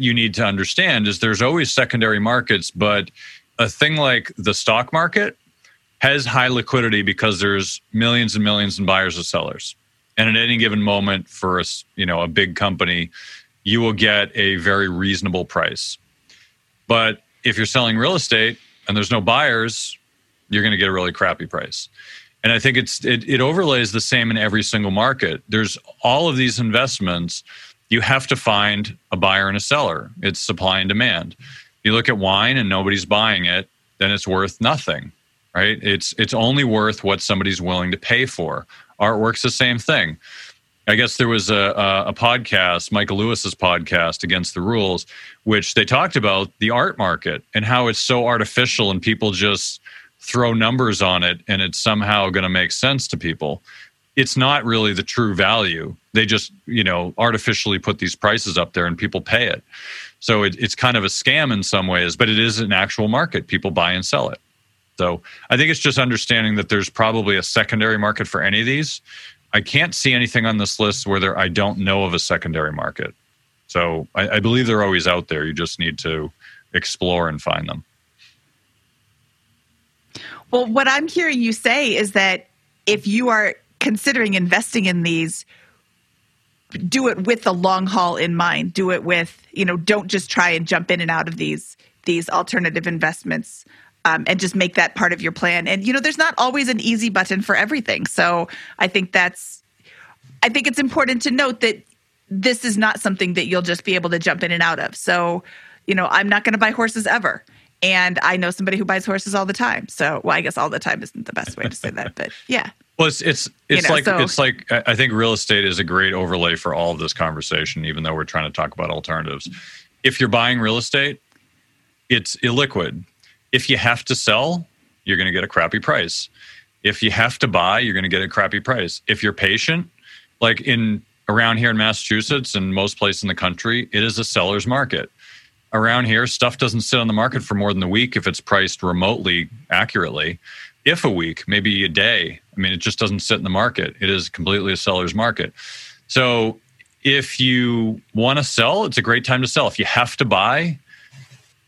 you need to understand is there's always secondary markets, but a thing like the stock market has high liquidity because there's millions and millions in buyers and sellers. And at any given moment for a big company, you will get a very reasonable price. But if you're selling real estate and there's no buyers, you're going to get a really crappy price. And I think it overlays the same in every single market. There's all of these investments. You have to find a buyer and a seller. It's supply and demand. You look at wine and nobody's buying it, then it's worth nothing, right? It's only worth what somebody's willing to pay for. Artwork's the same thing. I guess there was a podcast, Michael Lewis's podcast, Against the Rules, which they talked about the art market and how it's so artificial and people just throw numbers on it and it's somehow going to make sense to people. It's not really the true value. They just, artificially put these prices up there and people pay it. So it's kind of a scam in some ways, but it is an actual market. People buy and sell it. So I think it's just understanding that there's probably a secondary market for any of these. I can't see anything on this list where I don't know of a secondary market. So I believe they're always out there. You just need to explore and find them. Well, what I'm hearing you say is that if you are considering investing in these, do it with the long haul in mind. Do it with, don't just try and jump in and out of these alternative investments. And just make that part of your plan. And, there's not always an easy button for everything. So I think it's important to note that this is not something that you'll just be able to jump in and out of. So, I'm not going to buy horses ever. And I know somebody who buys horses all the time. So, I guess all the time isn't the best way to say that, but yeah. Well, I think real estate is a great overlay for all of this conversation, even though we're trying to talk about alternatives. If you're buying real estate, it's illiquid. If you have to sell, you're going to get a crappy price. If you have to buy, you're going to get a crappy price. If you're patient, like around here in Massachusetts and most places in the country, it is a seller's market. Around here, stuff doesn't sit on the market for more than a week if it's priced remotely accurately. If a week, maybe a day. I mean, it just doesn't sit in the market. It is completely a seller's market. So if you want to sell, it's a great time to sell. If you have to buy,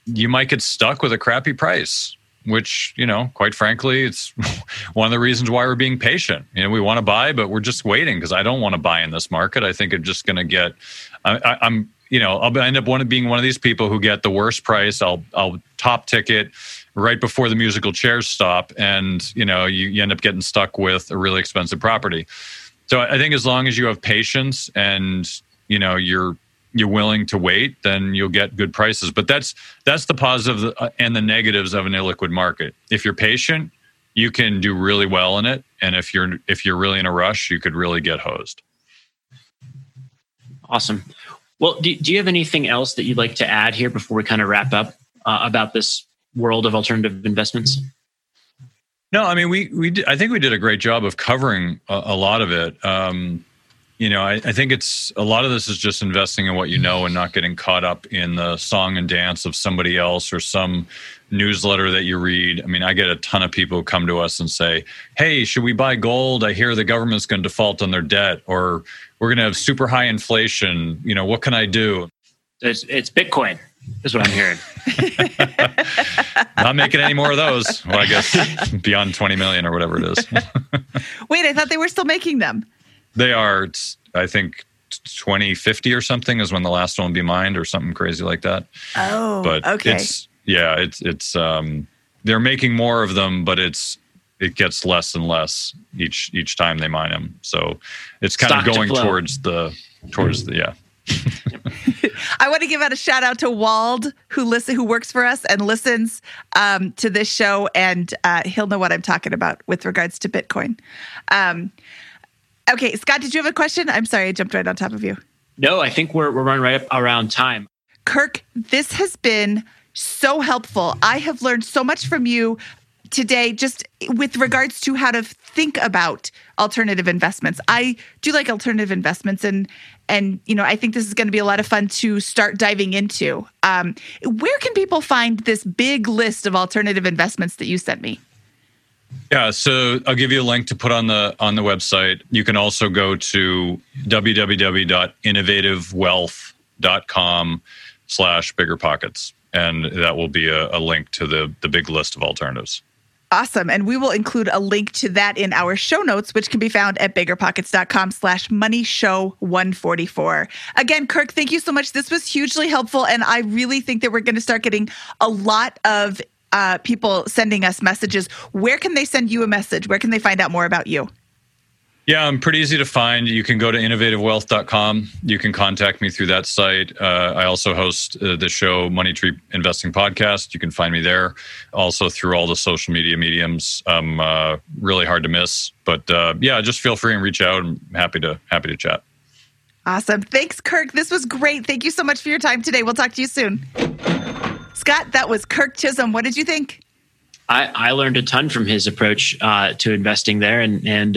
you might get stuck with a crappy price, which, quite frankly, it's one of the reasons why we're being patient. We want to buy, but we're just waiting because I don't want to buy in this market. I think I'm just going to get, I'll end up being one of these people who get the worst price. I'll top ticket right before the musical chairs stop. And, you end up getting stuck with a really expensive property. So I think as long as you have patience and, you're willing to wait, then you'll get good prices. But that's the positive and the negatives of an illiquid market. If you're patient, you can do really well in it, and if you're really in a rush, you could really get hosed. Awesome. Well, do you have anything else that you'd like to add here before we kind of wrap up about this world of alternative investments? No, I mean I think we did a great job of covering a lot of it. You know, I think it's a lot of this is just investing in what you know and not getting caught up in the song and dance of somebody else or some newsletter that you read. I mean, I get a ton of people who come to us and say, hey, should we buy gold? I hear the government's going to default on their debt, or we're going to have super high inflation. You know, what can I do? It's Bitcoin is what I'm hearing. Not making any more of those. Well, I guess beyond 20 million or whatever it is. Wait, I thought they were still making them. They are, I think, 2050 or something is when the last one will be mined, or something crazy like that. Oh, but okay. It's they're making more of them, but it gets less and less each time they mine them. So it's kind Stock of going to towards the yeah. I want to give out a shout out to Wald, who works for us and listens to this show, and he'll know what I'm talking about with regards to Bitcoin. Okay, Scott, did you have a question? I'm sorry, I jumped right on top of you. No, I think we're running right up around time. Kirk, this has been so helpful. I have learned so much from you today, just with regards to how to think about alternative investments. I do like alternative investments, and you know, I think this is going to be a lot of fun to start diving into. Where can people find this big list of alternative investments that you sent me? Yeah, so I'll give you a link to put on the website. You can also go to www.innovativewealth.com/biggerpockets, and that will be a link to the big list of alternatives. Awesome. And we will include a link to that in our show notes, which can be found at biggerpockets.com/moneyshow144. Again, Kirk, thank you so much. This was hugely helpful, and I really think that we're going to start getting a lot of people sending us messages. Where can they send you a message? Where can they find out more about you? Yeah, I'm pretty easy to find. You can go to innovativewealth.com. You can contact me through that site. I also host the show Money Tree Investing Podcast. You can find me there. Also through all the social media mediums. I'm really hard to miss. But yeah, just feel free and reach out. I'm happy to chat. Awesome. Thanks, Kirk. This was great. Thank you so much for your time today. We'll talk to you soon. Scott, that was Kirk Chisholm. What did you think? I learned a ton from his approach to investing there, and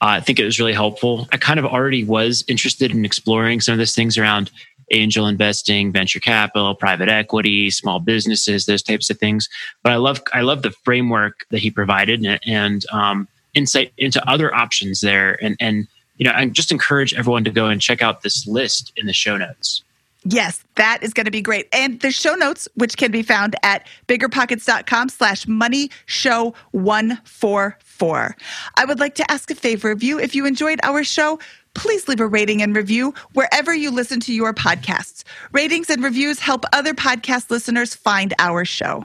I think it was really helpful. I kind of already was interested in exploring some of those things around angel investing, venture capital, private equity, small businesses, those types of things. But I love the framework that he provided and insight into other options there. And you know, I just encourage everyone to go and check out this list in the show notes. Yes, that is going to be great. And the show notes, which can be found at biggerpockets.com/moneyshow144. I would like to ask a favor of you. If you enjoyed our show, please leave a rating and review wherever you listen to your podcasts. Ratings and reviews help other podcast listeners find our show.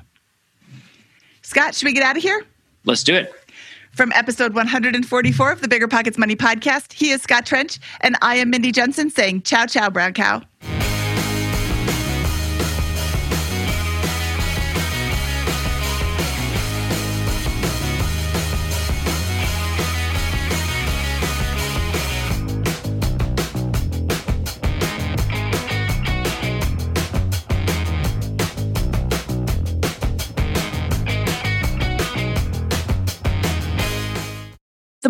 Scott, should we get out of here? Let's do it. From episode 144 of the Bigger Pockets Money Podcast, he is Scott Trench, and I am Mindy Jensen saying ciao, ciao, brown cow. The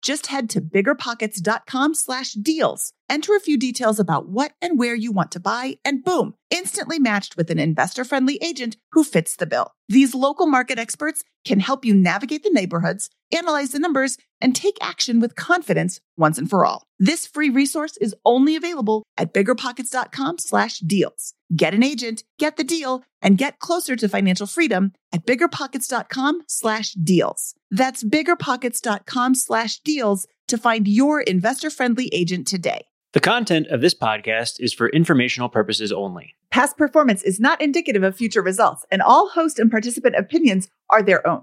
Just head to biggerpockets.com/deals, enter a few details about what and where you want to buy, and boom, instantly matched with an investor-friendly agent who fits the bill. These local market experts can help you navigate the neighborhoods, analyze the numbers, and take action with confidence once and for all. This free resource is only available at biggerpockets.com/deals. Get an agent, get the deal, and get closer to financial freedom at biggerpockets.com/deals. That's biggerpockets.com/deals to find your investor-friendly agent today. The content of this podcast is for informational purposes only. Past performance is not indicative of future results, and all host and participant opinions are their own.